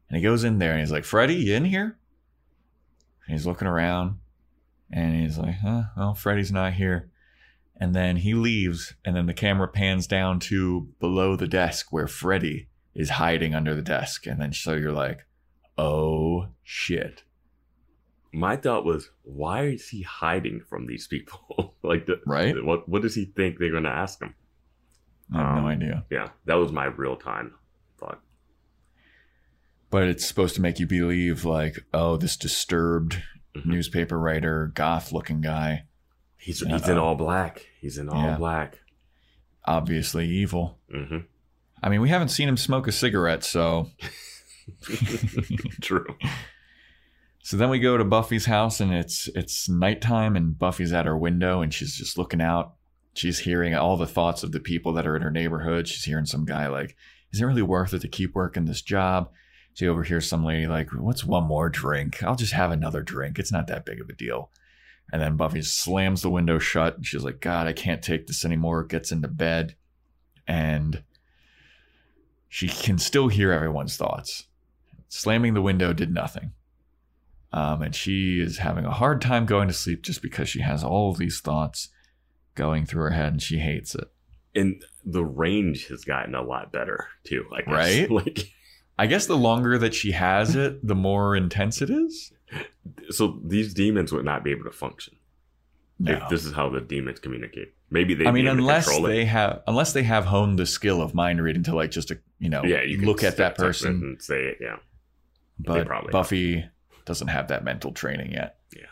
And he goes in there and he's like, Freddie, you in here? And he's looking around and he's like, huh? Well, Freddie's not here. And then he leaves. And then the camera pans down to below the desk where Freddie is hiding under the desk. And then so you're like, oh, shit. My thought was, why is he hiding from these people? Right? What does he think they're going to ask him? I have no idea. Yeah, that was my real-time thought. But it's supposed to make you believe, like, oh, this disturbed newspaper writer, goth-looking guy. He's in all black. He's in all black. Obviously evil. Mm-hmm. I mean, we haven't seen him smoke a cigarette, so... True. So then we go to Buffy's house, and it's nighttime, and Buffy's at her window, and she's just looking out. She's hearing all the thoughts of the people that are in her neighborhood. She's hearing some guy like, is it really worth it to keep working this job? She overhears some lady like, what's one more drink? I'll just have another drink. It's not that big of a deal. And then Buffy slams the window shut, and she's like, God, I can't take this anymore. Gets into bed, and she can still hear everyone's thoughts. Slamming the window did nothing. And she is having a hard time going to sleep just because she has all of these thoughts going through her head, and she hates it. And the range has gotten a lot better, too, I guess. Right? Like, I guess the longer that she has it, the more intense it is. So these demons would not be able to function. No. If this is how the demons communicate. Maybe they. I mean, unless they have honed the skill of mind reading to like just a you look at that person and say it. Yeah. But Buffy doesn't have that mental training yet. Yeah.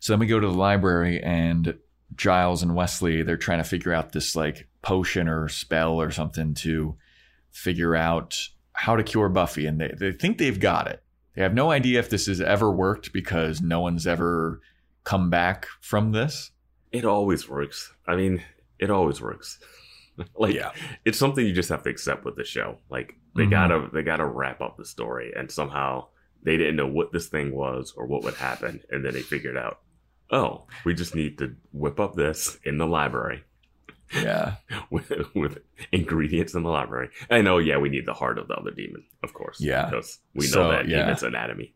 So then we go to the library, and Giles and Wesley, they're trying to figure out this like potion or spell or something to figure out how to cure Buffy, and they think they've got it. They have no idea if this has ever worked because no one's ever come back from this. It always works. I mean, it always works. Like, yeah. It's something you just have to accept with the show. Like, they gotta wrap up the story, and somehow they didn't know what this thing was or what would happen, and then they figured out, oh, we just need to whip up this in the library. Yeah. with ingredients in the library. I know, yeah, we need the heart of the other demon, of course. Yeah. Because we know demon's anatomy.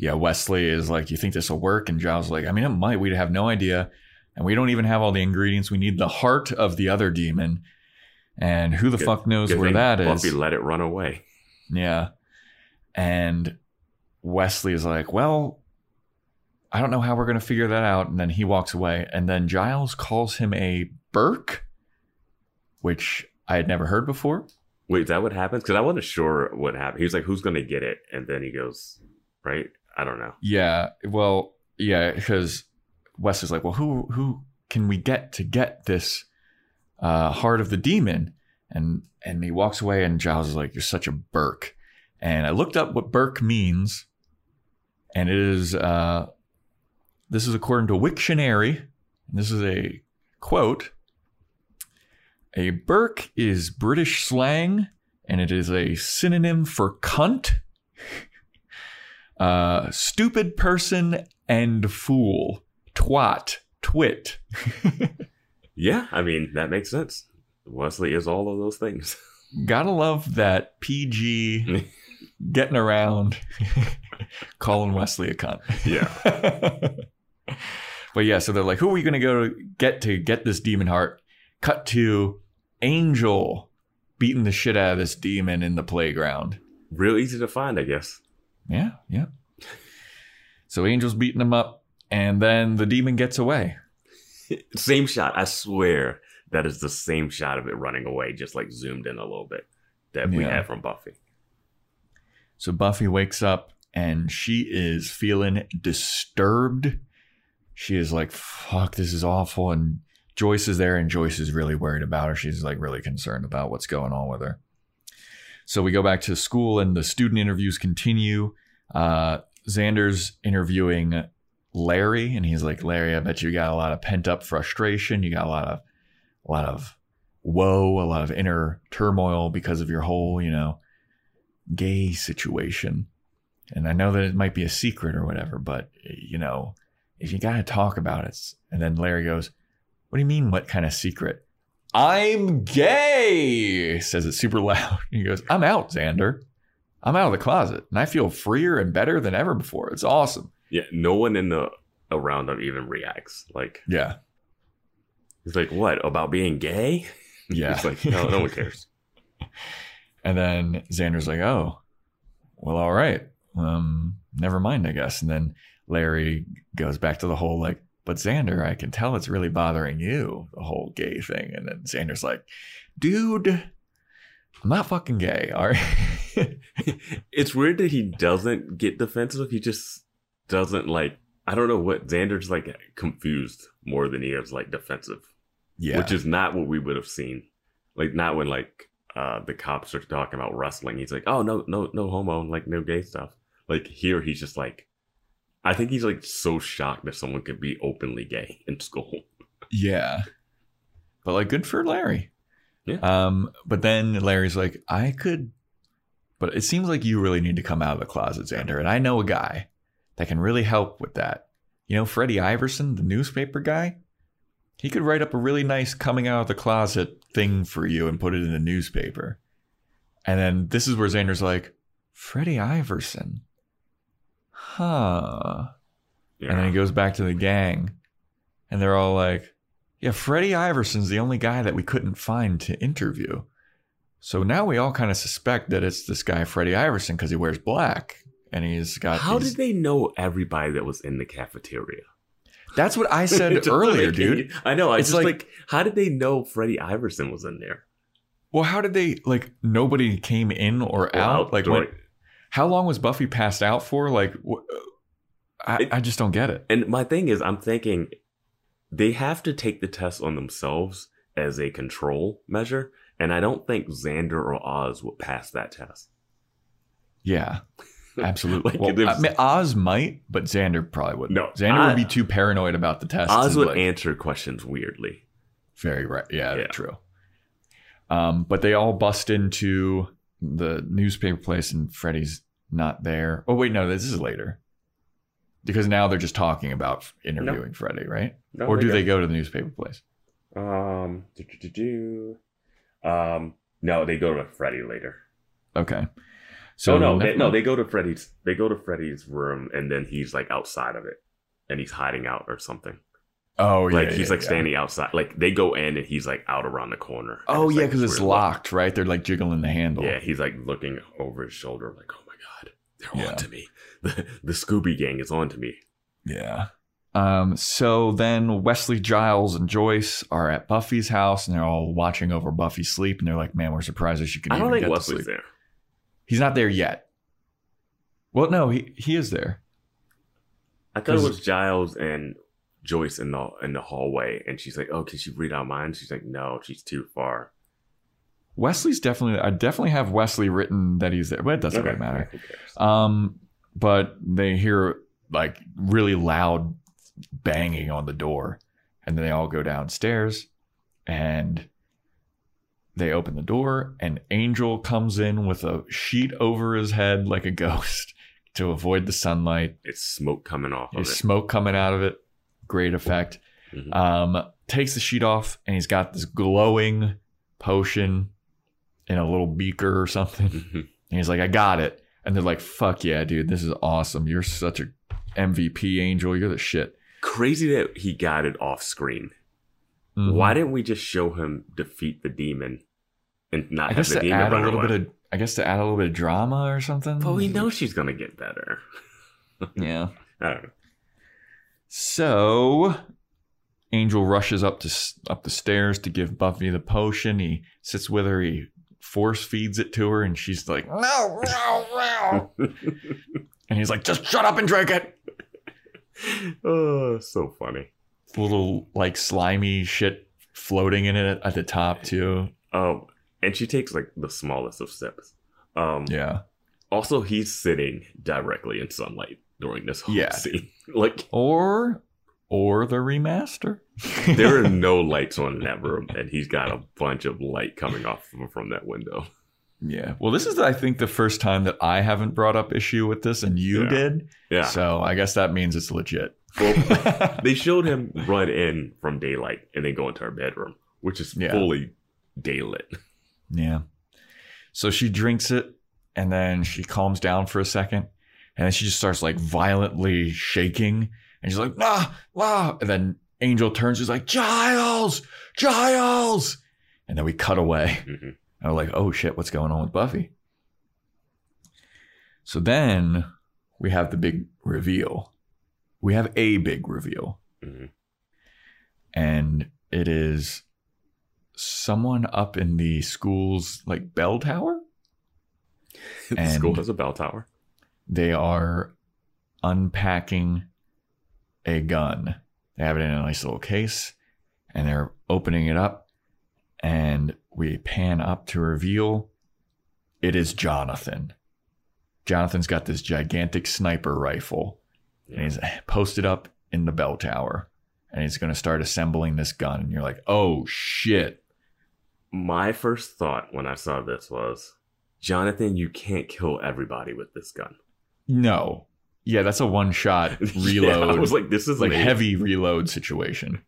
Yeah, Wesley is like, you think this will work? And Giles is like, I mean, it might. We'd have no idea. And we don't even have all the ingredients. We need the heart of the other demon. And who the fuck knows where that is. Buffy let it run away. Yeah. And Wesley is like, well, I don't know how we're going to figure that out. And then he walks away. And then Giles calls him a Burke, which I had never heard before. Wait, is that what happens? Because I wasn't sure what happened. He was like, who's going to get it? And then he goes, right? I don't know. Yeah. Well, yeah, because Wes is like, well, who can we get to get this heart of the demon? And he walks away, and Giles is like, you're such a Burke. And I looked up what Burke means, and it is, this is according to Wiktionary, and this is a quote, a Burke is British slang, and it is a synonym for cunt, stupid person, and fool. Twat, twit. Yeah, I mean, that makes sense. Wesley is all of those things. Gotta love that PG getting around calling Wesley a cunt. Yeah. But yeah, so they're like, who are we going to go to get this demon heart? Cut to Angel beating the shit out of this demon in the playground. Real easy to find, I guess. Yeah, yeah. So Angel's beating him up. And then the demon gets away. Same shot. I swear that is the same shot of it running away, just like zoomed in a little bit that we had from Buffy. So Buffy wakes up and she is feeling disturbed. She is like, fuck, this is awful. And Joyce is there, and Joyce is really worried about her. She's like really concerned about what's going on with her. So we go back to school and the student interviews continue. Xander's interviewing Larry, and he's like, Larry, I bet you got a lot of pent up frustration. You got a lot of woe, a lot of inner turmoil because of your whole, gay situation. And I know that it might be a secret or whatever, but if you got to talk about it. And then Larry goes, what do you mean? What kind of secret? I'm gay, says it super loud. He goes, I'm out, Xander. I'm out of the closet, and I feel freer and better than ever before. It's awesome. Yeah, no one around him even reacts. Yeah. He's like, what, about being gay? Yeah. He's like, no one cares. And then Xander's like, oh, well, all right. Never mind, I guess. And then Larry goes back to the whole but Xander, I can tell it's really bothering you, the whole gay thing. And then Xander's like, dude, I'm not fucking gay, all right? It's weird that he doesn't get defensive. He just doesn't I don't know what, Xander's confused more than he is defensive. Yeah. Which is not what we would have seen. Not when the cops are talking about wrestling. He's like, oh, no homo, no gay stuff. Here he's just I think he's so shocked that someone could be openly gay in school. Yeah. But good for Larry. Yeah. But then Larry's like, but it seems like you really need to come out of the closet, Xander. And I know a guy that can really help with that. Freddie Iverson, the newspaper guy, he could write up a really nice coming out of the closet thing for you and put it in the newspaper. And then this is where Xander's like, Freddie Iverson. Huh. Yeah. And then he goes back to the gang and they're all like, yeah, Freddie Iverson's the only guy that we couldn't find to interview. So now we all kind of suspect that it's this guy, Freddie Iverson, because he wears black and he's got. How did they know everybody that was in the cafeteria? That's what I said earlier, dude. I know. It's how did they know Freddie Iverson was in there? Well, how did they nobody came in or out? How long was Buffy passed out for? I just don't get it. And my thing is, I'm thinking they have to take the test on themselves as a control measure. And I don't think Xander or Oz will pass that test. Yeah, absolutely. Oz might, but Xander probably wouldn't. No, Xander would be too paranoid about the test. Oz would answer questions weirdly. Very right. Yeah. True. But they all bust into the newspaper place and Freddie's not there. Oh, wait, no, this is later. Because now they're just talking about interviewing Freddie, right? No, or do they go to the newspaper place? No, they go to Freddie later. Okay. So they go to Freddie's. They go to Freddie's room and then he's outside of it and he's hiding out or something. Oh, yeah. He's standing outside. They go in and he's out around the corner. Oh, yeah, because it's locked, right? They're jiggling the handle. Yeah, he's looking over his shoulder oh, my God, they're on to me. The Scooby gang is on to me. Yeah. So then Wesley, Giles, and Joyce are at Buffy's house and they're all watching over Buffy sleep. And they're like, man, we're surprised that she can even get to sleep. I don't think Wesley's there. He's not there yet. Well, no, he is there. I thought it was Giles and Joyce in the hallway, and she's like, oh, can she read our minds? She's like, no, she's too far. Wesley's definitely, I definitely have Wesley written that he's there, but it doesn't really matter. But they hear really loud banging on the door, and then they all go downstairs and they open the door, and Angel comes in with a sheet over his head like a ghost to avoid the sunlight. It's smoke coming off of it. There's smoke coming out of it. Great effect. Mm-hmm. Takes the sheet off and he's got this glowing potion in a little beaker or something. Mm-hmm. And he's like, I got it. And they're like, fuck yeah, dude, this is awesome. You're such a MVP, Angel. You're the shit. Crazy that he got it off screen. Mm-hmm. Why didn't we just show him defeat the demon and not have the demon run away? I guess to add a little bit of drama or something. But we know she's going to get better. Yeah. I don't know. So Angel rushes up the stairs to give Buffy the potion. He sits with her. He force feeds it to her. And she's like, no. And he's like, just shut up and drink it. Oh, so funny. Little like slimy shit floating in it at the top too. And she takes like the smallest of sips. Yeah. Also, he's sitting directly in sunlight during this whole scene. Like, or the remaster. There are no lights on in that room, and he's got a bunch of light coming off from that window. Yeah. Well, this is, I think, the first time that I haven't brought up issue with this, and you did. Yeah. So I guess that means it's legit. Well, they showed him run in from daylight and then go into her bedroom, which is fully daylit. Yeah. So she drinks it, and then she calms down for a second, and then she just starts like violently shaking, and she's like, nah, wow. And then Angel turns, she's like, Giles, Giles. And then we cut away. Mm-hmm. I was like, oh shit, what's going on with Buffy? So then we have the big reveal. We have a big reveal. Mm-hmm. And it is someone up in the school's like bell tower. The school has a bell tower. They are unpacking a gun. They have it in a nice little case, and they're opening it up, and we pan up to reveal it is Jonathan. Jonathan's got this gigantic sniper rifle, and he's posted up in the bell tower, and he's going to start assembling this gun. And you're like, oh shit. My first thought when I saw this was, Jonathan, you can't kill everybody with this gun. No. Yeah, that's a one-shot reload. I was like, this is like heavy reload situation.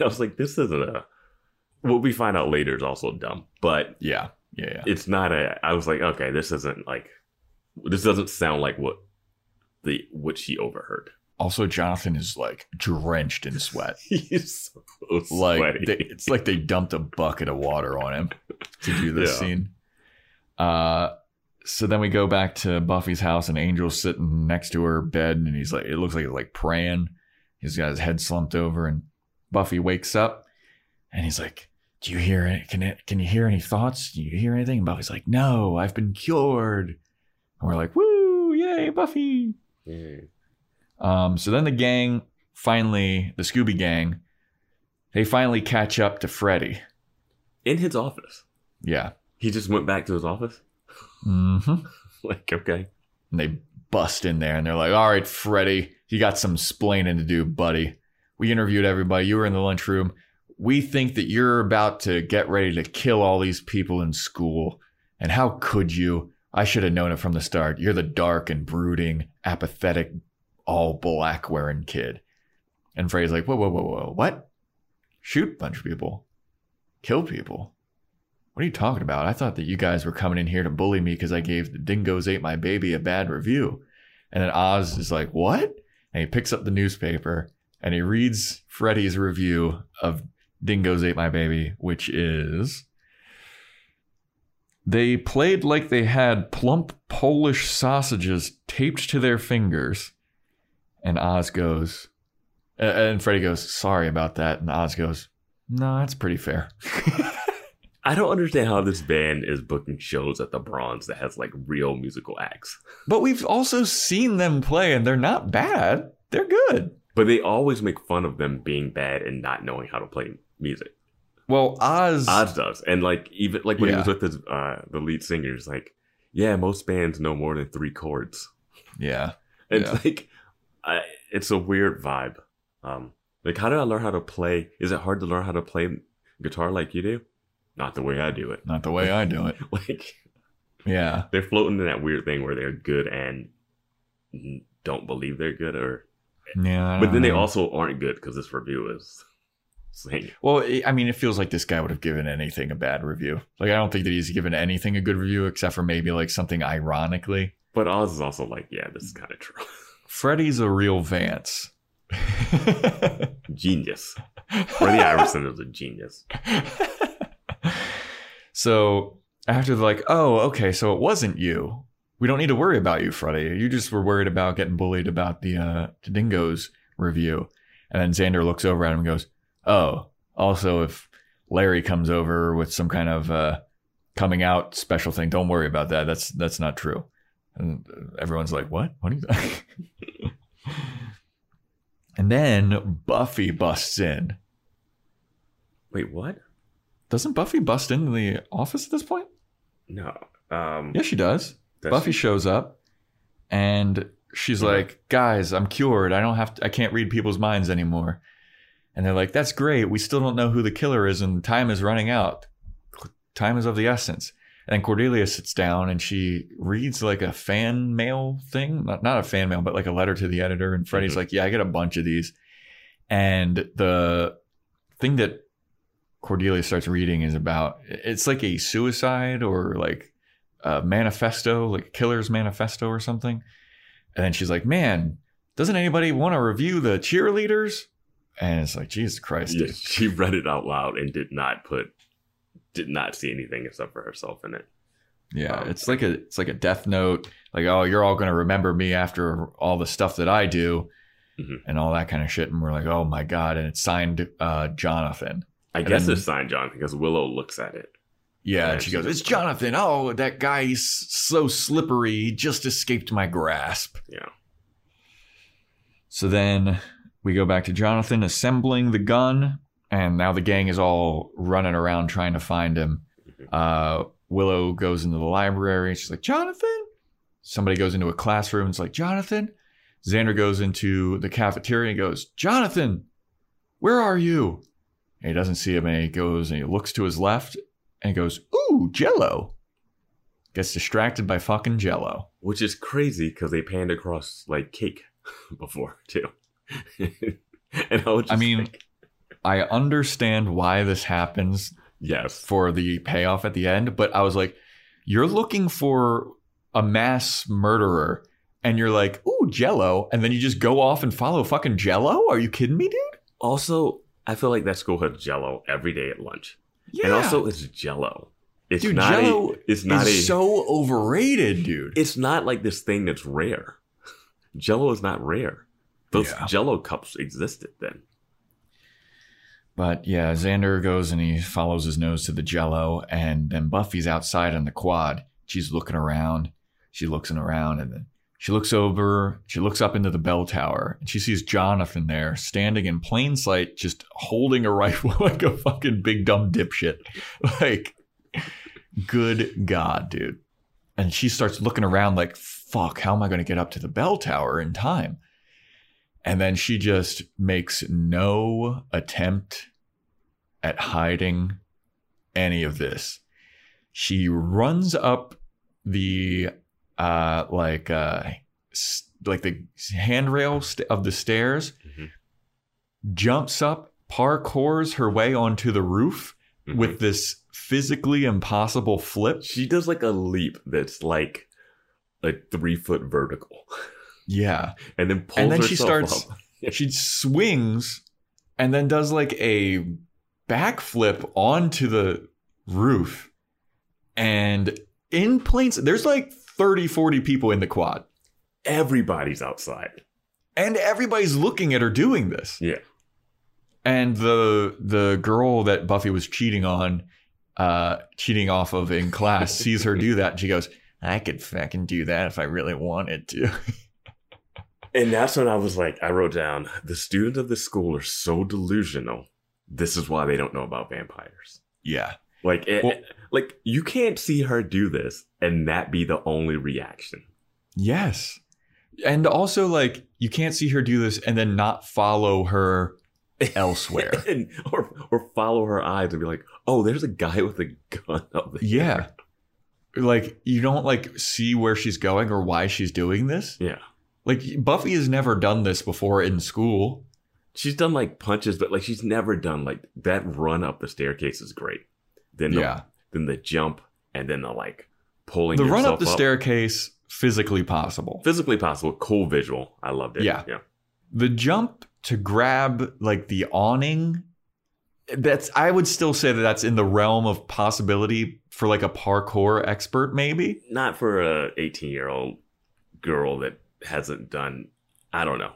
I was like, this isn't a... What we find out later is also dumb, but yeah, it's not a... I was like, okay, this isn't like... This doesn't sound like what she overheard. Also, Jonathan is like drenched in sweat. He's so like sweaty. It's like they dumped a bucket of water on him to do this scene. So then we go back to Buffy's house, and Angel's sitting next to her bed, and he's like, it looks like he's like praying. He's got his head slumped over, and Buffy wakes up, and he's like, do you hear it? Can you hear any thoughts? Do you hear anything? And Buffy's like, no, I've been cured. And we're like, woo, yay, Buffy. Mm. So then the gang, finally, the Scooby gang, they finally catch up to Freddy. In his office. Yeah. He just went back to his office? Mm-hmm. Like, okay. And they bust in there, and they're like, all right, Freddy, you got some splaining to do, buddy. We interviewed everybody. You were in the lunchroom. We think that you're about to get ready to kill all these people in school. And how could you? I should have known it from the start. You're the dark and brooding, apathetic, all black wearing kid. And Freddy's like, whoa. What? Shoot a bunch of people. Kill people. What are you talking about? I thought that you guys were coming in here to bully me because I gave the Dingoes Ate My Baby a bad review. And then Oz is like, what? And he picks up the newspaper and he reads Freddy's review of Dingoes Ate My Baby, which is, they played like they had plump Polish sausages taped to their fingers. And Oz goes, and Freddy goes, sorry about that. And Oz goes, no, that's pretty fair. I don't understand how this band is booking shows at the Bronze that has like real musical acts. But we've also seen them play, and they're not bad. They're good. But they always make fun of them being bad and not knowing how to play music. Well, Oz does. And like, even like when he was with his, the lead singer, he's like, yeah, most bands know more than three chords. Yeah. And it's like, it's a weird vibe. Like, how did I learn how to play? Is it hard to learn how to play guitar like you do? Not the way I do it. Not the way I do it. Like, yeah. They're floating in that weird thing where they're good and don't believe they're good. Or yeah, but then they also aren't good because this review is saying. Well, I mean, it feels like this guy would have given anything a bad review. Like, I don't think that he's given anything a good review except for maybe like something ironically. But Oz is also like, yeah, this is kind of true. Freddy's a real Vance. Genius. Freddy Iverson is a genius. So after they're like, oh, okay, so it wasn't you. We don't need to worry about you, Freddy. You just were worried about getting bullied about the Dingoes review. And then Xander looks over at him and goes, oh, also if Larry comes over with some kind of coming out special thing, don't worry about that. That's not true. And everyone's like, what? What are you doing? And then Buffy busts in. Wait, what? Doesn't Buffy bust into the office at this point? No. Yeah, she does. Buffy shows up and she's like, guys, I'm cured. I can't read people's minds anymore. And they're like, that's great. We still don't know who the killer is and time is running out. Time is of the essence. And Cordelia sits down and she reads like a fan mail thing. Not a fan mail, but like a letter to the editor. And Freddie's like, yeah, I get a bunch of these. And the thing that Cordelia starts reading is about, it's like a suicide or like a manifesto, like a killer's manifesto or something. And then she's like, man, doesn't anybody want to review the cheerleaders? And it's like, Jesus Christ. Yeah, she read it out loud and did not see anything except for herself in it. Yeah, it's like a death note. Like, oh, you're all going to remember me after all the stuff that I do and all that kind of shit. And we're like, oh, my God. And it's signed Jonathan. It's signed Jonathan because Willow looks at it. Yeah, and she goes, it's Jonathan. Oh, that guy, he's so slippery. He just escaped my grasp. Yeah. So then we go back to Jonathan assembling the gun. And now the gang is all running around trying to find him. Willow goes into the library. She's like, Jonathan. Somebody goes into a classroom. It's like, Jonathan. Xander goes into the cafeteria and goes, Jonathan, where are you? And he doesn't see him. And he goes and he looks to his left and goes, ooh, Jell-O. Gets distracted by fucking Jell-O. Which is crazy because they panned across like cake before too. And I understand why this happens. Yes, for the payoff at the end. But I was like, you're looking for a mass murderer and you're like, ooh, Jell-O. And then you just go off and follow fucking Jell-O. Are you kidding me, dude? Also, I feel like that school has Jell-O every day at lunch. Yeah. And also it's Jell-O. Jell-O is so overrated, dude. It's not like this thing that's rare. Jell-O is not rare. Those Jell-O cups existed then. But yeah, Xander goes and he follows his nose to the Jell-O, and then Buffy's outside on the quad. She's looking around. She looks around, and then she looks over. She looks up into the bell tower, and she sees Jonathan there, standing in plain sight, just holding a rifle like a fucking big dumb dipshit. Like, good God, dude. And she starts looking around like, fuck, how am I going to get up to the bell tower in time? And then she just makes no attempt at hiding any of this. She runs up the the handrail of the stairs, jumps up, parkours her way onto the roof with this physically impossible flip. She does like a leap that's like a 3-foot vertical. Yeah. And then pulls herself up. And then she starts, she swings and then does like a backflip onto the roof. And in planes, there's like 30, 40 people in the quad. Everybody's outside. And everybody's looking at her doing this. Yeah. And the girl that Buffy was cheating off of in class sees her do that. And she goes, I could fucking do that if I really wanted to. And that's when I was like, I wrote down, the students of this school are so delusional. This is why they don't know about vampires. Yeah. Like, you can't see her do this and that be the only reaction. Yes. And also, like, you can't see her do this and then not follow her elsewhere. or follow her eyes and be like, oh, there's a guy with a gun up there. Yeah. Like, you don't, like, see where she's going or why she's doing this. Yeah. Like, Buffy has never done this before in school. She's done, like, punches, but, like, she's never done, like, that run up the staircase is great. Then the jump, and then the, like, pulling yourself up. The run up the staircase, physically possible. Physically possible. Cool visual. I loved it. Yeah. The jump to grab, like, the awning, I would still say that's in the realm of possibility for, like, a parkour expert, maybe. Not for a 18-year-old girl that hasn't done, I don't know.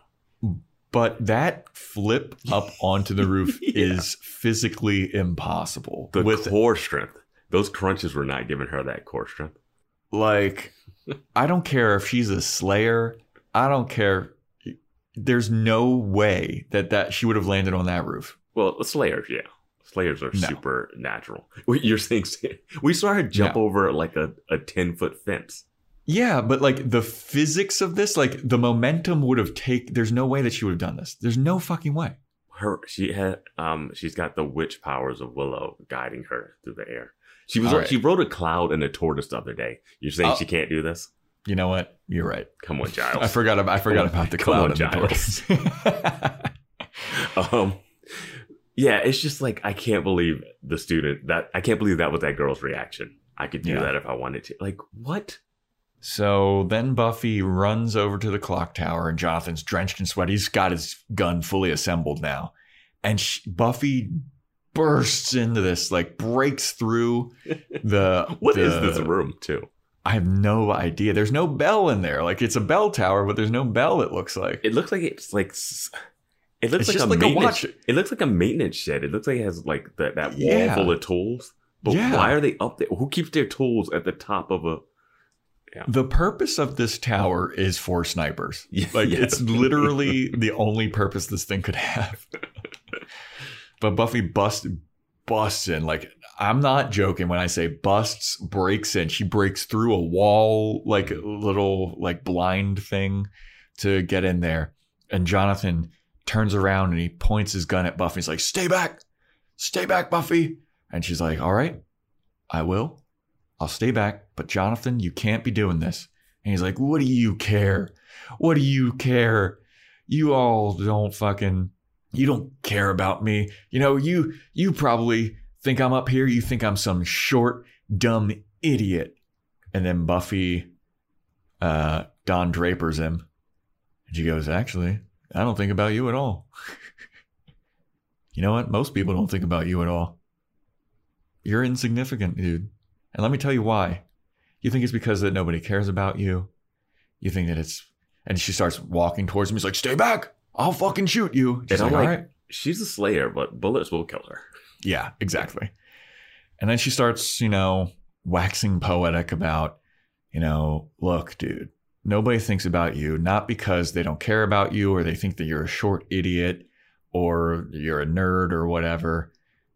But that flip up onto the roof is physically impossible. The core strength. Those crunches were not giving her that core strength. Like, I don't care if she's a slayer. I don't care. There's no way that she would have landed on that roof. Well, slayers, yeah. Slayers are supernatural. You're saying we saw her jump over like a 10-foot fence. Yeah, but like the physics of this, like the momentum would have taken. There's no way that she would have done this. There's no fucking way. She's got the witch powers of Willow guiding her through the air. She rode a cloud and a tortoise the other day. You're saying she can't do this? You know what? You're right. Come on, Giles. I forgot about the cloud and the tortoise. Yeah, it's just like I can't believe that was that girl's reaction. I could do that if I wanted to. Like, what? So then Buffy runs over to the clock tower and Jonathan's drenched in sweat. He's got his gun fully assembled now. And Buffy bursts into this, like breaks through the... What is this room too? I have no idea. There's no bell in there. Like, it's a bell tower, but there's no bell, it looks like. It looks like it's like... It looks like a maintenance shed. It looks like it has like that wall full of tools. But why are they up there? Who keeps their tools at the top of a... Yeah. The purpose of this tower is for snipers. Like, it's literally the only purpose this thing could have. But Buffy busts in. Like, I'm not joking when I say busts, breaks in. She breaks through a wall, like a little like blind thing to get in there. And Jonathan turns around and he points his gun at Buffy. He's like, stay back, Buffy. And she's like, all right, I will. I'll stay back. But Jonathan, you can't be doing this. And he's like, what do you care? What do you care? You all you don't care about me. You know, you probably think I'm up here. You think I'm some short, dumb idiot. And then Buffy, Don Draper's him. And she goes, actually, I don't think about you at all. You know what? Most people don't think about you at all. You're insignificant, dude. And let me tell you why. You think it's because that nobody cares about you. You think that it's... And she starts walking towards him. He's like, stay back. I'll fucking shoot you. She's like, all right. She's a slayer, but bullets will kill her. Yeah, exactly. And then she starts, you know, waxing poetic about, you know, look, dude, nobody thinks about you, not because they don't care about you or they think that you're a short idiot or you're a nerd or whatever.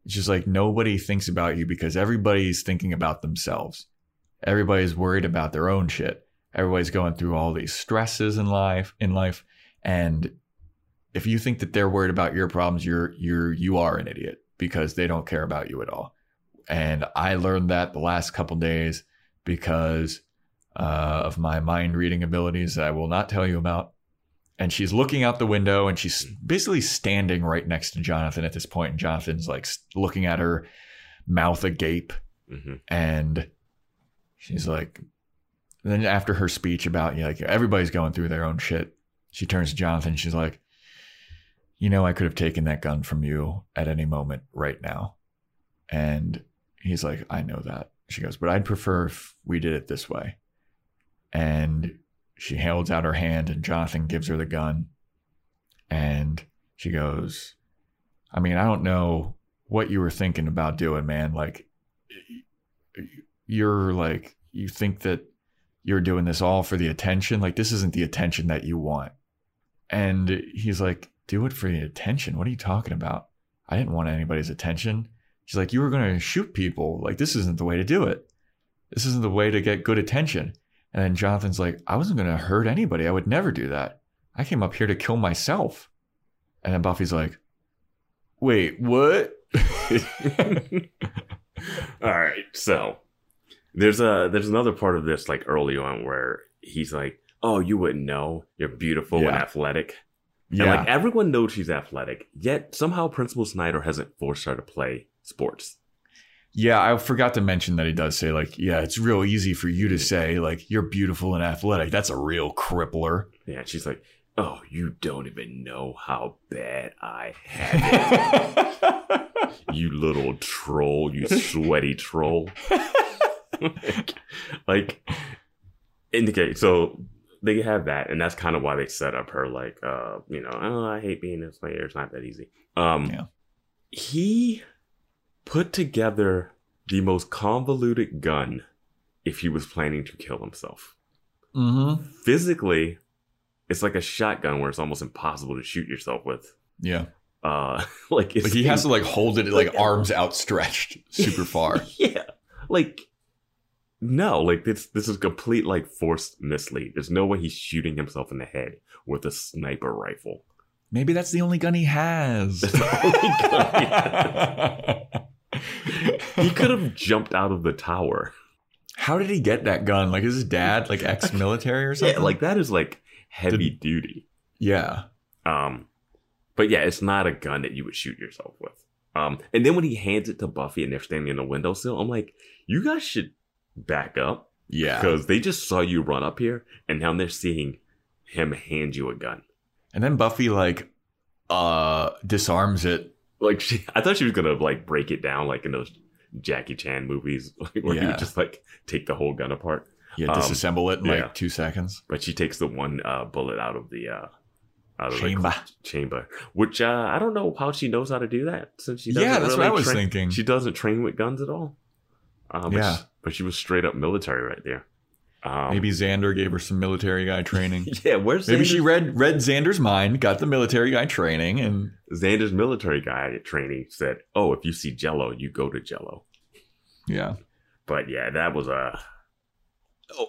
It's just like nobody thinks about you because everybody's thinking about themselves. Everybody's worried about their own shit. Everybody's going through all these stresses in life. And if you think that they're worried about your problems, you are an idiot because they don't care about you at all. And I learned that the last couple of days because of my mind reading abilities that I will not tell you about. And she's looking out the window and she's basically standing right next to Jonathan at this point. And Jonathan's like looking at her, mouth agape. Mm-hmm. And she's like, and then after her speech about, you know, like everybody's going through their own shit, she turns to Jonathan. And she's like, you know, I could have taken that gun from you at any moment right now. And he's like, I know that. She goes, but I'd prefer if we did it this way. And she holds out her hand and Jonathan gives her the gun. And she goes, I mean, I don't know what you were thinking about doing, man. Like, you're like, you think that you're doing this all for the attention. Like, this isn't the attention that you want. And he's like, do it for the attention. What are you talking about? I didn't want anybody's attention. She's like, you were going to shoot people. Like, this isn't the way to do it. This isn't the way to get good attention. And then Jonathan's like, I wasn't going to hurt anybody. I would never do that. I came up here to kill myself. And then Buffy's like, wait, what? All right. So there's another part of this, like early on, where he's like, oh, you wouldn't know. You're beautiful and athletic. Yeah. And like everyone knows she's athletic, yet somehow Principal Snyder hasn't forced her to play sports. Yeah, I forgot to mention that he does say, like, yeah, it's real easy for you to say, like, you're beautiful and athletic. That's a real crippler. Yeah, she's like, oh, you don't even know how bad I have it. You little troll, you sweaty troll. Like, indicate. So they have that, and that's kind of why they set up her, like, you know, oh, I hate being a player. It's not that easy. He put together the most convoluted gun if he was planning to kill himself. Mm-hmm. Physically, it's like a shotgun where it's almost impossible to shoot yourself with. Yeah. Like he has to like hold it like arms outstretched super far. Yeah. Like, no, like this is complete like forced mislead. There's no way he's shooting himself in the head with a sniper rifle. Maybe that's the only gun he has. That's the only gun he has. He could have jumped out of the tower. How did he get that gun? Like, is his dad like ex-military or something? Yeah, like that is like heavy duty. Yeah. But yeah, it's not a gun that you would shoot yourself with. And then when he hands it to Buffy and they're standing in the windowsill, I'm like, you guys should back up. Yeah. Because they just saw you run up here and now they're seeing him hand you a gun. And then Buffy like disarms it. Like I thought she was gonna like break it down like in those Jackie Chan movies where you would just like take the whole gun apart. Yeah, disassemble it in like 2 seconds. But she takes the one bullet out of the chamber. Which I don't know how she knows how to do that since she doesn't. Yeah, that's really what I was thinking. She doesn't train with guns at all. But she was straight up military right there. Maybe Xander gave her some military guy training. Yeah, where's Xander? Maybe she read Xander's mind, got the military guy training, and Xander's military guy training said, "Oh, if you see Jello, you go to Jello." Yeah, but yeah, that was a.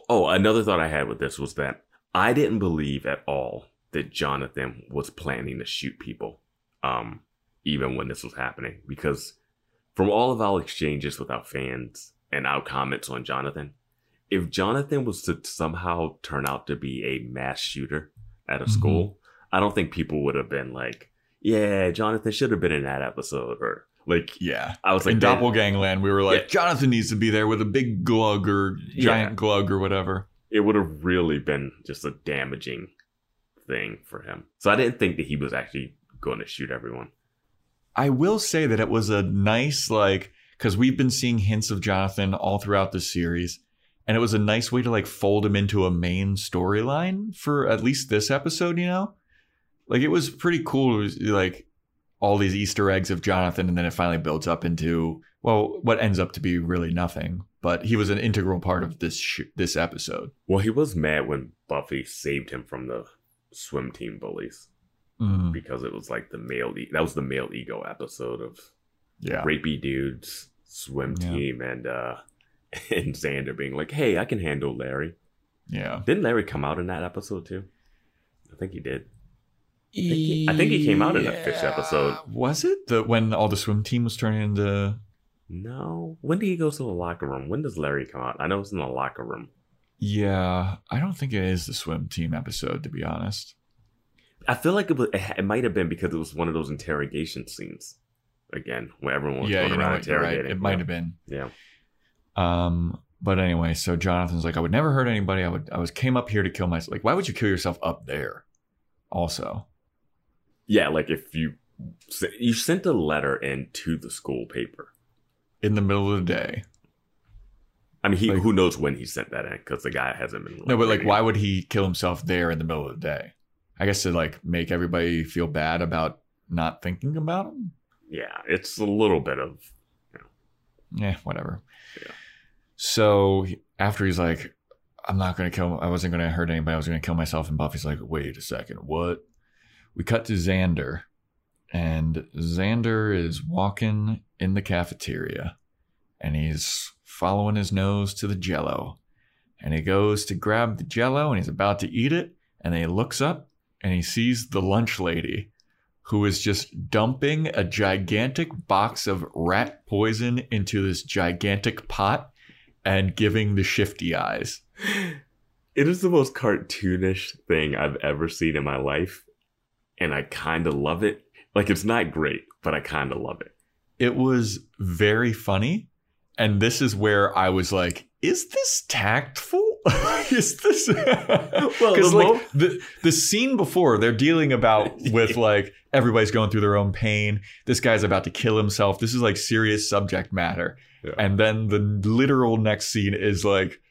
Oh, another thought I had with this was that I didn't believe at all that Jonathan was planning to shoot people, even when this was happening, because from all of our exchanges with our fans and our comments on Jonathan. If Jonathan was to somehow turn out to be a mass shooter at a school, I don't think people would have been like, yeah, Jonathan should have been in that episode. Or like, yeah, I was like, in Doppelgangland, we were like, Jonathan needs to be there with a big glug or giant glug or whatever. It would have really been just a damaging thing for him. So I didn't think that he was actually going to shoot everyone. I will say that it was a nice, like, because we've been seeing hints of Jonathan all throughout this series. And it was a nice way to like fold him into a main storyline for at least this episode, you know? Like it was pretty cool. It was like all these Easter eggs of Jonathan, and then it finally builds up into, well, what ends up to be really nothing. But he was an integral part of this episode. Well, he was mad when Buffy saved him from the swim team bullies because it was like that was the male ego episode of rapey dudes, swim team, and Xander being like, hey, I can handle Larry. Yeah. Didn't Larry come out in that episode too? I think he did. I think he came out in that fish episode. Was it? When all the swim team was turning into... No. When did he go to the locker room? When does Larry come out? I know it's in the locker room. Yeah. I don't think it is the swim team episode, to be honest. I feel like it might have been because it was one of those interrogation scenes. Again, where everyone was going around interrogating. Right. It might have been. Yeah. But anyway, so Jonathan's like, I would never hurt anybody. I came up here to kill myself. Like, why would you kill yourself up there? Also, yeah, like if you sent a letter in to the school paper in the middle of the day. I mean, he like, who knows when he sent that in because the guy hasn't been. No, but like, why would he kill himself there in the middle of the day? I guess to like make everybody feel bad about not thinking about him. Yeah, it's a little bit of. Whatever. Yeah. So after he's like, I wasn't going to hurt anybody. I was going to kill myself. And Buffy's like, wait a second. What? We cut to Xander. And Xander is walking in the cafeteria. And he's following his nose to the Jell-O. And he goes to grab the Jell-O. And he's about to eat it. And then he looks up. And he sees the lunch lady, who is just dumping a gigantic box of rat poison into this gigantic pot and giving the shifty eyes. It is the most cartoonish thing I've ever seen in my life. And I kind of love it. Like, it's not great, but I kind of love it. It was very funny. And this is where I was like, is this tactful? Is this... Well, because like the scene before, they're dealing about with like everybody's going through their own pain. This guy's about to kill himself. This is like serious subject matter. Yeah. And then the literal next scene is like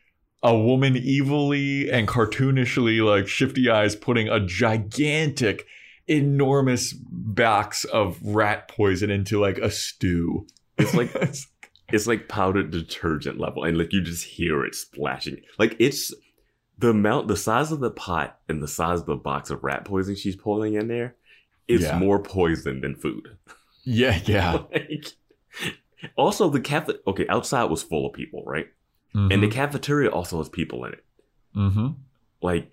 a woman evilly and cartoonishly like shifty eyes putting a gigantic, enormous box of rat poison into like a stew. It's like... It's like powdered detergent level, and like you just hear it splashing. Like it's the amount, the size of the pot and the size of the box of rat poison she's pulling in there is more poison than food. Yeah. Like, also, the cafeteria, okay, outside was full of people, right? Mm-hmm. And the cafeteria also has people in it. Mm-hmm. Like,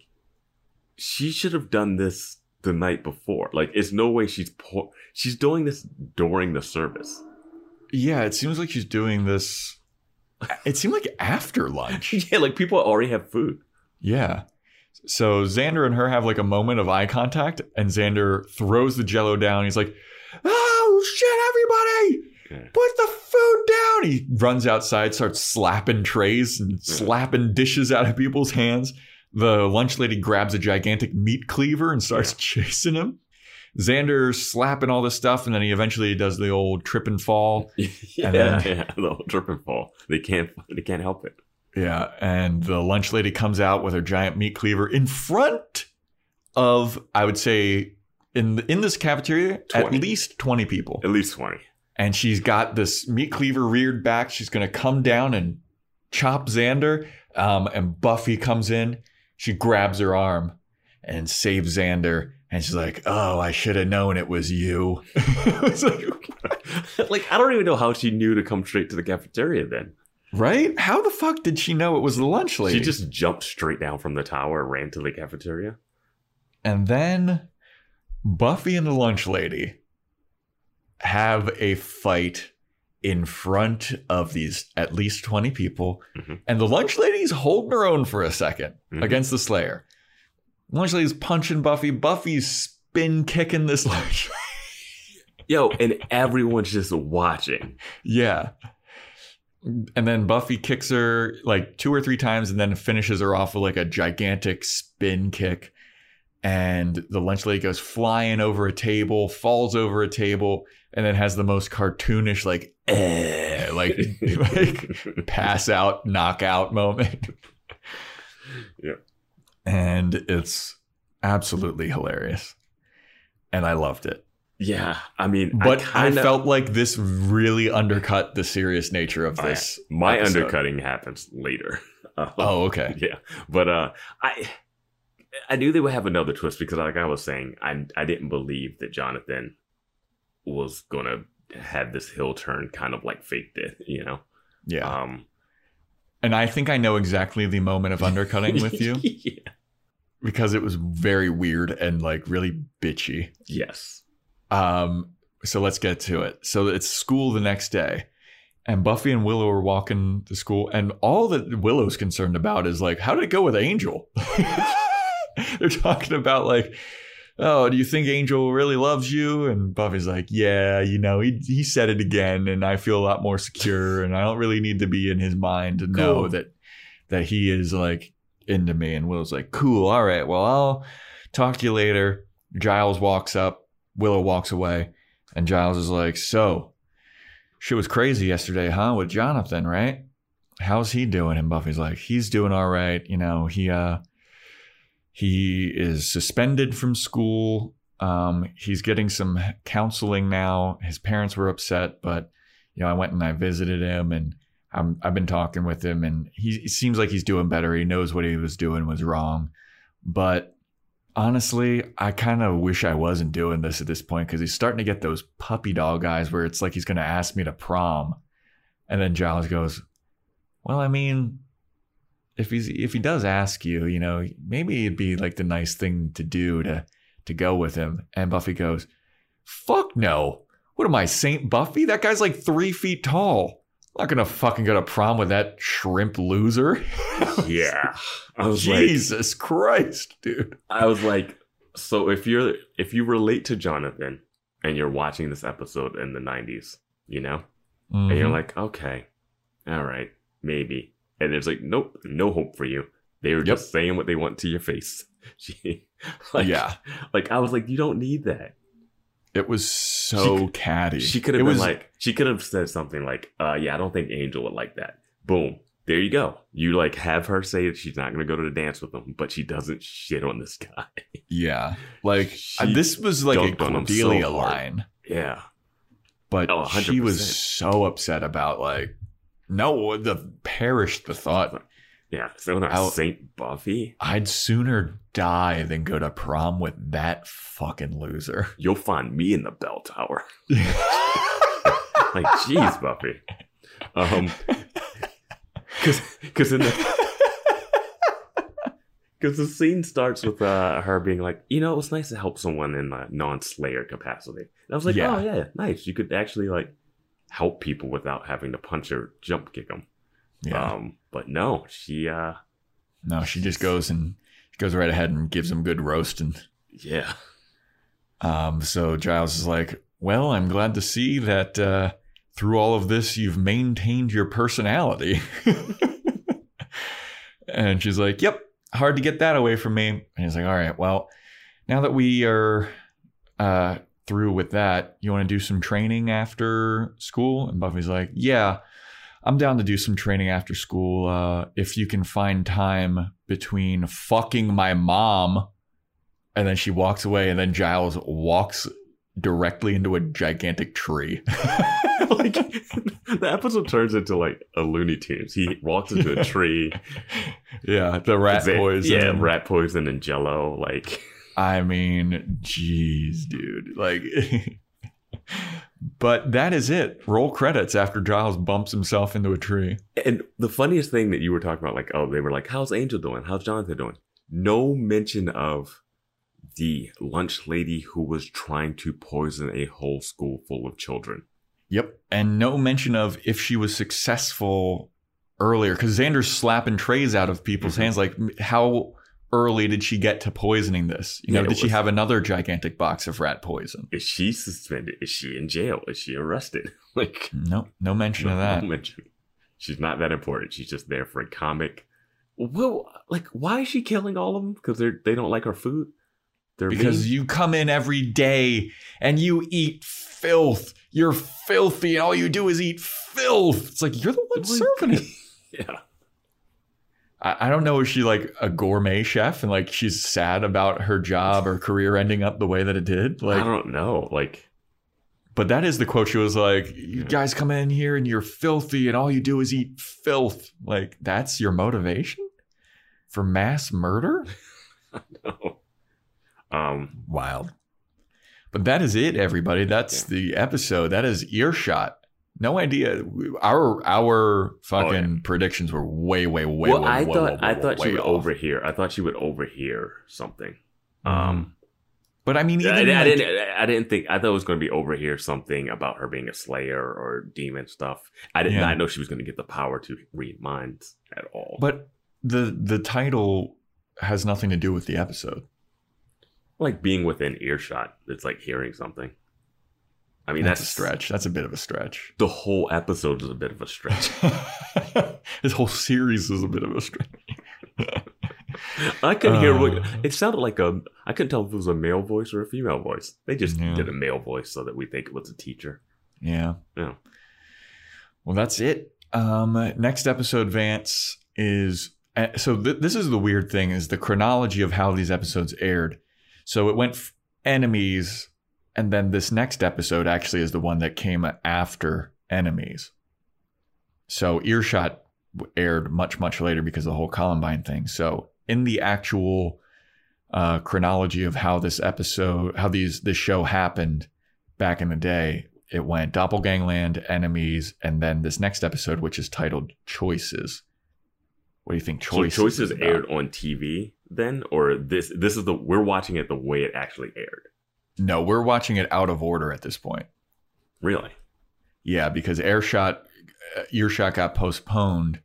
she should have done this the night before. Like, it's no way she's doing this during the service. Yeah, it seems like she's doing this. It seemed like after lunch. Yeah, like people already have food. Yeah. So Xander and her have like a moment of eye contact, and Xander throws the Jell-O down. He's like, "Oh shit, everybody! Put the food down!" He runs outside, starts slapping trays and slapping dishes out of people's hands. The lunch lady grabs a gigantic meat cleaver and starts chasing him. Xander's slapping all this stuff, and then he eventually does the old trip and fall. The old trip and fall. They can't help it. Yeah, and the lunch lady comes out with her giant meat cleaver in front of, I would say, in this cafeteria, 20. At least 20 people. And she's got this meat cleaver reared back. She's going to come down and chop Xander. And Buffy comes in. She grabs her arm and saves Xander. And she's like, "Oh, I should have known it was you." Like, I don't even know how she knew to come straight to the cafeteria then. Right? How the fuck did she know it was the lunch lady? She just jumped straight down from the tower and ran to the cafeteria. And then Buffy and the lunch lady have a fight in front of these at least 20 people. Mm-hmm. And the lunch lady's holding her own for a second against the Slayer. The lunch lady's punching Buffy. Buffy's spin kicking this lunch lady. Yo, and everyone's just watching. Yeah. And then Buffy kicks her like 2 or 3 times and then finishes her off with like a gigantic spin kick. And the lunch lady goes flying over a table, falls over a table, and then has the most cartoonish, like pass out, knockout moment. Yeah. And it's absolutely hilarious. And I loved it. Yeah. I mean, I felt like this really undercut the serious nature of this. My episode. Undercutting happens later. Okay. Yeah. But I knew they would have another twist because, like I was saying, I didn't believe that Jonathan was going to have this hill turn kind of like faked it, you know? Yeah. And I think I know exactly the moment of undercutting with you. Yeah. Because it was very weird and like really bitchy. Yes. So let's get to it. So it's school the next day. And Buffy and Willow are walking to school. And all that Willow's concerned about is like, how did it go with Angel? They're talking about like, "Oh, do you think Angel really loves you?" And Buffy's like, "Yeah, you know, he said it again, and I feel a lot more secure, and I don't really need to be in his mind to know that he is like into me." And Willow's like, "Cool, all right, well, I'll talk to you later." Giles walks up, Willow walks away, and Giles is like, "So, shit was crazy yesterday, huh? With Jonathan, right? How's he doing?" And Buffy's like, "He's doing all right, you know, he is suspended from school. He's getting some counseling now. His parents were upset, but you know, I went and I visited him, and I've been talking with him, and he seems like he's doing better. He knows what he was doing was wrong. But honestly, I kind of wish I wasn't doing this at this point because he's starting to get those puppy dog eyes where it's like he's going to ask me to prom." And then Giles goes, "Well, I mean, if he does ask you, you know, maybe it'd be like the nice thing to do to go with him." And Buffy goes, "Fuck no. What am I, Saint Buffy? That guy's like 3 feet tall. I'm not going to fucking go to prom with that shrimp loser." Yeah. I was like, Jesus Christ, dude. I was like, so if you relate to Jonathan and you're watching this episode in the 90s, you know, and you're like, "Okay, all right, maybe." And it's like, nope, no hope for you. They were just saying what they want to your face. I was like, you don't need that. It was so catty. She could have been like, she could have said something like, "Yeah, I don't think Angel would like that." Boom, there you go. You like have her say that she's not going to go to the dance with him, but she doesn't shit on this guy. Yeah, like this was like a Cordelia line. Yeah, but she was so upset about like No, the perish the thought. Yeah, throwing out St. Buffy. I'd sooner die than go to prom with that fucking loser. You'll find me in the bell tower. Like, jeez, Buffy. Because the scene starts with her being like, you know, it was nice to help someone in a non-slayer capacity. And I was like, yeah. Oh, yeah, nice. You could actually, like, help people without having to punch or jump kick them. Yeah. But no, she just goes right ahead and gives them good roasting. Yeah. So Giles is like, well, I'm glad to see that through all of this, you've maintained your personality. And she's like, yep. Hard to get that away from me. And he's like, all right, well, now that we are through with that, you want to do some training after school? And Buffy's like, yeah, I'm down to do some training after school. If you can find time between fucking my mom. And then she walks away, and then Giles walks directly into a gigantic tree. Like, the episode turns into like a Looney Tunes. He walks into a tree. Yeah, the rat poison. Yeah, rat poison and Jello. Like, I mean, jeez, dude. Like, but that is it. Roll credits after Giles bumps himself into a tree. And the funniest thing that you were talking about, like, oh, they were like, how's Angel doing? How's Jonathan doing? No mention of the lunch lady who was trying to poison a whole school full of children. Yep. And no mention of if she was successful earlier, because Xander's slapping trays out of people's hands. Like, how early did she get to poisoning this? You know, did she have another gigantic box of rat poison? Is she suspended? Is she in jail? Is she arrested? Like, no mention of that. No mention. She's not that important. She's just there for a comic. Well, like, why is she killing all of them? Because they don't like her food. Because you come in every day and you eat filth. You're filthy and all you do is eat filth. It's like, you're the one serving it. Yeah. I don't know. Is she like a gourmet chef and like she's sad about her job or career ending up the way that it did? Like, I don't know. Like, but that is the quote. She was like, you guys come in here and you're filthy and all you do is eat filth. Like, that's your motivation for mass murder? I know. Wild. But that is it, everybody. That's the episode. That is Earshot. No idea. Our fucking predictions were way. Well, I thought she would overhear. I thought she would overhear something. But I mean, I didn't think. I thought it was going to be overhear something about her being a slayer or demon stuff. I did not know she was going to get the power to read minds at all. But the title has nothing to do with the episode. Like being within earshot, it's like hearing something. I mean, that's a stretch. That's a bit of a stretch. The whole episode is a bit of a stretch. This whole series is a bit of a stretch. I couldn't hear what it sounded like. I couldn't tell if it was a male voice or a female voice. They just did a male voice so that we think it was a teacher. Yeah. Well, that's it. Next episode, Vance, is so. This is the weird thing: is the chronology of how these episodes aired. So it went Enemies, and then this next episode actually is the one that came after Enemies. So Earshot aired much, much later because of the whole Columbine thing. So in the actual chronology of how this episode, how this show happened back in the day, it went Doppelgangland, Enemies, and then this next episode, which is titled Choices. What do you think? Choices aired on TV then, or this is we're watching it the way it actually aired? No, we're watching it out of order at this point. Really? Yeah, because Earshot got postponed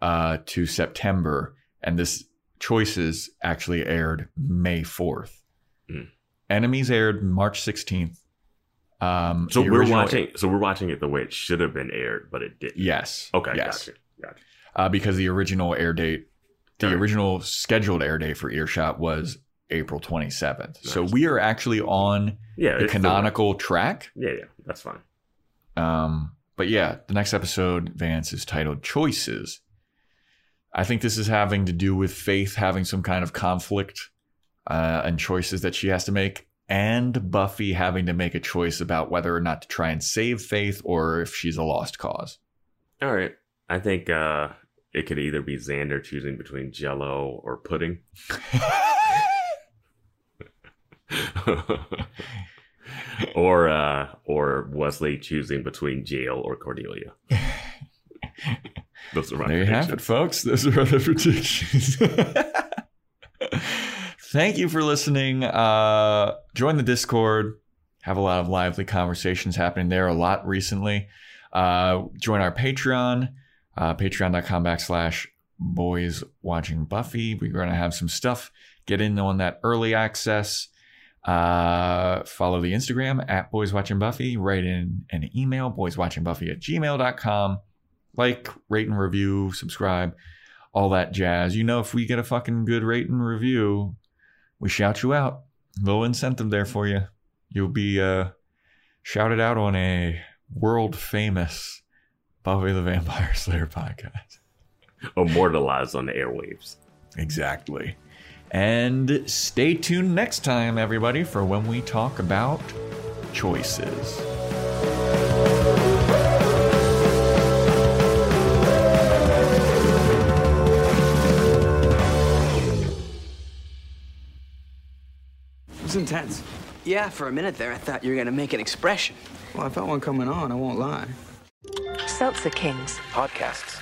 to September, and this Choices actually aired May 4th. Enemies aired March 16th. So we're watching it the way it should have been aired, but it didn't. Yes. Okay. Yes. Gotcha. Because the original air date, original scheduled air date for Earshot was April 27th. Nice. So we are actually on the canonical track. Yeah, that's fine. But yeah, the next episode, Vance, is titled Choices. I think this is having to do with Faith having some kind of conflict and choices that she has to make, and Buffy having to make a choice about whether or not to try and save Faith or if she's a lost cause. All right. I think it could either be Xander choosing between Jell-O or pudding. Or Wesley choosing between jail or Cordelia. Those are my predictions. There you have it, folks. Those are the predictions. Thank you for listening. Join the Discord. Have a lot of lively conversations happening there a lot recently. Join our Patreon, patreon.com/boyswatchingbuffy. We're going to have some stuff. Get in on that early access. Follow the Instagram @boyswatchingbuffy. Write in an email, boyswatchingbuffy@gmail.com. Like, rate and review, subscribe, all that jazz. You know, if we get a fucking good rate and review, we shout you out. Little incentive there for you. You'll be shouted out on a world famous Buffy the Vampire Slayer podcast. Immortalized on the airwaves. Exactly. And stay tuned next time, everybody, for when we talk about choices. It was intense. Yeah, for a minute there, I thought you were going to make an expression. Well, I felt one coming on, I won't lie. Seltzer Kings Podcasts.